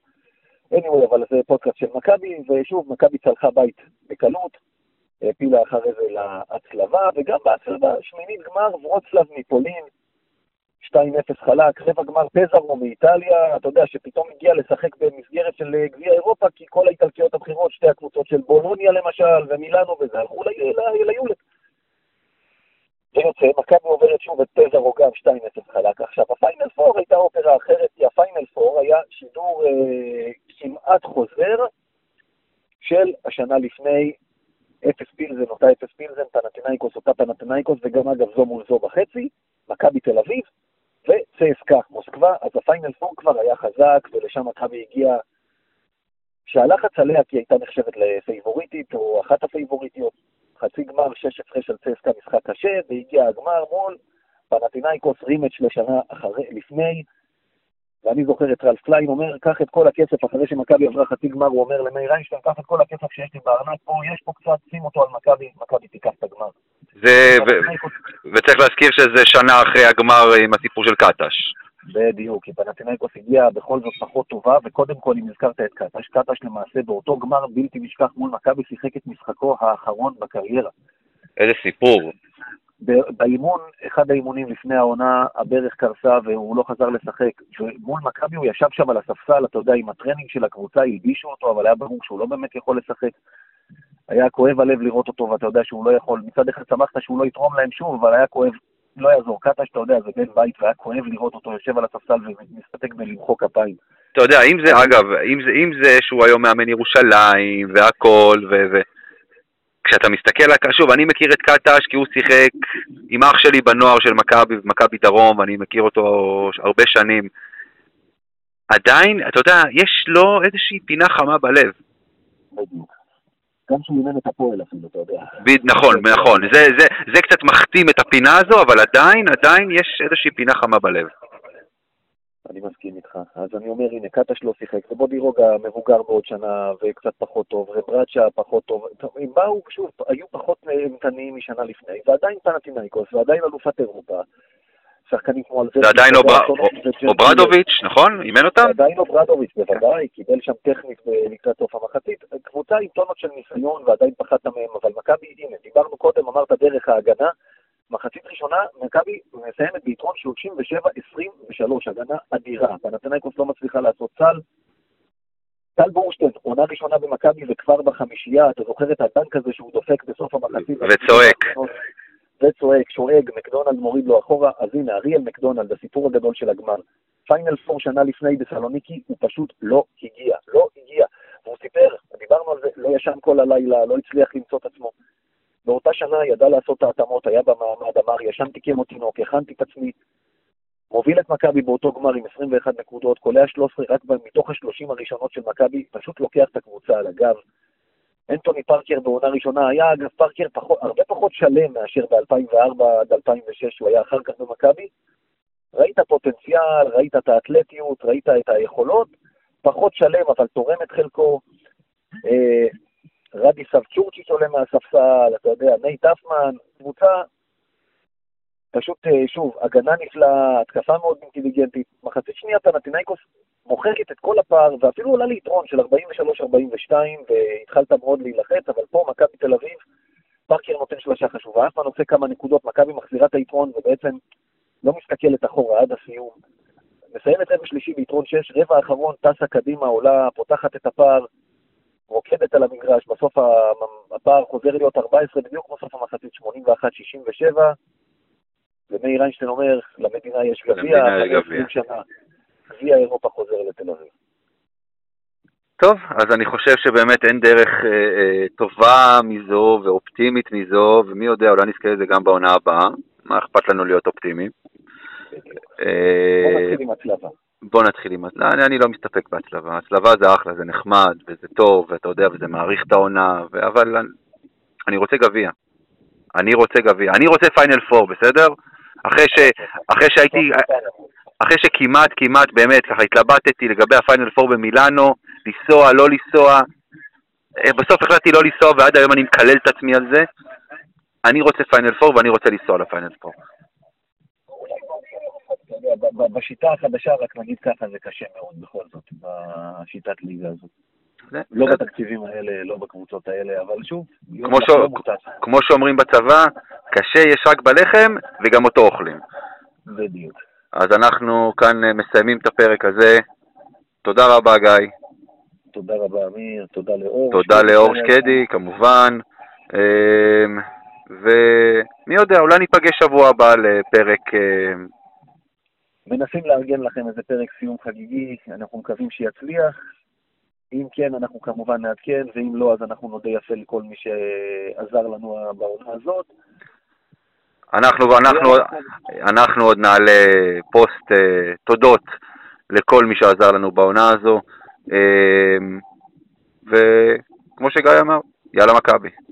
anyway, אבל זה פודקאסט של מכבי, ושוב, מכבי צלחה בית בקלות, פילה אחרי זה להצלבה, וגם בהצלבה שמינית גמר ורוצלב מפולין, שתיים אפס חלק, רבע גמר פזרו מאיטליה, אתה יודע שפתאום הגיע לשחק במסגרת של גביע אירופה, כי כל האיטלקיות הבחירות, שתי הקבוצות של בולוניה למשל, ומילאנו וזה, הלכו ליולד. ויוצא, מכבי עוברת שוב את פזרו גם שתיים אפס חלק. עכשיו, הפיינל פור הייתה אופרה אחרת, כי הפיינל פור היה שידור אה, כמעט חוזר של השנה לפני אפס פילזן, אותה אפס פילזן, פנתינייקוס, אותה פנתינייקוס, וגם אגב זו מול זו בחצי, מכבי תל אביב, וצסקה, מוסקבה, אז הפיינל פור כבר היה חזק, ולשם מכבי הגיעה שהלחץ עליה, כי הייתה נחשבת לפייבוריטית, או אחת הפייבוריטיות, חצי גמר שש עשרה של צסקה, משחק קשה, והגיע הגמר מול פנתינייקוס רימץ' לשנה אחרי, לפני, ואני זוכר את רלף קליין אומר, קח את כל הכסף, אחרי שמכבי עברה חצי גמר, הוא אומר למאיר איינשטיין, קח את כל הכסף שיש לי בארנק, פה יש פה קצת, שים אותו על מכבי, מכבי תיקח את הגמר. זה, וצריך להזכיר שזה שנה אחרי הגמר עם הסיפור של קטש. בדיוק, כי פנתינייקוס הגיע בכל זאת פחות טובה, וקודם כל אם הזכרת את קטש, קטש למעשה באותו גמר בלתי נשכח מול מכבי שיחק את משחקו האחרון בקריירה. איזה סיפור. באימון, אחד האימונים לפני העונה, הברך קרסה והוא לא חזר לשחק. מול מכבי הוא ישב שם על הספסל, אתה יודע, עם הטרנינג של הקבוצה, הלבישו אותו, אבל היה ברור שהוא לא באמת יכול לשחק. היה כואב הלב לראות אותו, ואתה יודע שהוא לא יכול, מצד אחד שמחת שהוא לא יתרום להם שוב, אבל היה כואב, לא יעזור, קטש, אתה יודע, זה בן בית, והיה כואב לראות אותו יושב על הספסל ומסתתק בלמחוק כפיים. אתה יודע, אם זה, אגב, אם זה, אם זה שהוא היום מאמן ירושלים, והכל, ו... כשאתה מסתכל, שוב, אני מכיר את קטש כי הוא שיחק עם אח שלי בנוער של מכבי, מכבי דרום, ואני מכיר אותו הרבה שנים. עדיין, אתה יודע, יש לו איזושהי פינה חמה בלב. בדיוק. גם שהוא אימן את הפועל אפילו, אתה יודע. נכון, נכון. זה, זה, זה קצת מחתים את הפינה הזו, אבל עדיין, עדיין יש איזושהי פינה חמה בלב. אני מסכים איתך. אז אני אומר, הנה, קטש לא שיחק, ובודי רוגה מבוגר בעוד שנה, וקצת פחות טוב, רברצ'ה פחות טוב, הם באו, שוב, היו פחות אימתניים משנה לפני, ועדיין פנתינייקוס, ועדיין אלופת אירופה, שחקנים כמו על זה. זה עדיין אוברדוביץ', נכון? אימן אותם? עדיין אוברדוביץ', בוודאי, קיבל שם טכנית לקראת סוף המחצית. קבוצה עם טונות של ניסיון ועדיין פחדת מהם, אבל מכבי, הנה, דיברנו קודם, אמרת דרך ההגנה, מחצית ראשונה, מכבי מסיימת ביתרון שלושים ושבע עשרים ושלוש, הגנה אדירה, פנתינייקוס לא מצליחה לעשות צל, טל בורשטיין, עונה ראשונה במכבי וכבר בחמישייה, אתה זוכר את הטנק הזה שהוא דופק בסוף המחצית. וצועק. וצועק, שואג, מקדונלד מוריד לו אחורה, אז הנה, אריאל מקדונלד, הסיפור הגדול של הגמר. פיינל פור שנה לפני בסלוניקי, הוא פשוט לא הגיע, לא הגיע. והוא סיפר, דיברנו על זה, לא ישן כל הלילה, לא הצליח למצוא את עצמו. באותה שנה ידע לעשות את ההתאמות, היה במעמד, אמר, ישנתי כמו תינוק, הכנתי את עצמי. מוביל את מכבי באותו גמר עם עשרים ואחת נקודות, קולע שלוש עשרה רק מתוך השלושים הראשונות של מכבי, פשוט לוקח את הקבוצה על הגב. אנטוני פארקר בעונה ראשונה היה, אגב, פארקר פחות, הרבה פחות שלם מאשר ב-אלפיים וארבע עד אלפיים ושש, הוא היה אחר כך במכבי. ראית פוטנציאל, ראית את האתלטיות, ראית את היכולות, פחות שלם, אבל תורם את חלקו. אה, רדי סבצ'ורצ'יץ' עולה מהספסל, אתה יודע, נייט אפמן, קבוצה, פשוט, שוב, הגנה נפלאה, התקפה מאוד אינטליגנטית, מחצית שנייה פנתינייקוס מוחקת את כל הפער, ואפילו עולה ליתרון של ארבעים ושלוש ארבעים ושתיים, והתחלת מאוד להילחץ, אבל פה מכבי תל אביב, פארקר נותן שלושה חשובה, אף פעם עושה כמה נקודות, מכבי מחזירה את היתרון, ובעצם לא מסתכלת אחורה עד הסיום. מסיימת רבע שלישי ביתרון שש, רבע האחרון, טסה קדימה, עולה, פותחת את הפער, רוקדת על המגרש, בסוף הפער חוזר להיות ארבע עשרה, בדיוק בסוף המחצית שמונים ואחת שישים ושבע, ומאיר איינשטיין אומר, למדינה יש גביע, גביע אירופה חוזר לתל אביב. טוב, אז אני חושב שבאמת אין דרך אה, טובה מזו ואופטימית מזו, ומי יודע, אולי נזכר את זה גם בעונה הבאה, מה אכפת לנו להיות אופטימיים. בוא נתחיל עם הצלבה. בוא נתחיל עם הצלבה, אני, אני לא מסתפק בהצלבה, הצלבה זה אחלה, זה נחמד, וזה טוב, ואתה יודע, וזה מעריך את העונה, ו... אבל אני, אני רוצה גביע. אני רוצה גביע, אני רוצה פיינל פור, בסדר? אחרי ש אחרי שהייתי אחרי שכמעט כמעט באמת ככה התלבטתי לגבי הפיינל פור במילאנו, לנסוע לא לנסוע, בסוף החלטתי לא לנסוע ועד היום אני מקלל את עצמי על זה. אני רוצה פיינל פור ואני רוצה לנסוע לפיינל פור. בשיטה החדשה רק נגיד ככה זה קשה מאוד בכל זאת בשיטת ליגה הזאת. לא בתקציבים האלה, לא בקבוצות האלה, אבל שוב, כמו שאומרים בצבא, קשה יש רק בלחם וגם אותו אוכלים. בדיוק. אז אנחנו כאן מסיימים את הפרק הזה. תודה רבה גיא. תודה רבה אמיר, תודה לאור. תודה לאור שקדי, כמובן. ומי יודע, אולי ניפגש שבוע הבא לפרק... מנסים לארגן לכם איזה פרק סיום חגיגי, אנחנו מקווים שיצליח. אם כן, אנחנו כמובן נעדכן, ואם לא, אז אנחנו נודה יפה לכל מי שעזר לנו בעונה הזאת. אנחנו, אנחנו, אנחנו עוד נעלה פוסט תודות לכל מי שעזר לנו בעונה הזו, וכמו שגיא אמר, יאללה מכבי.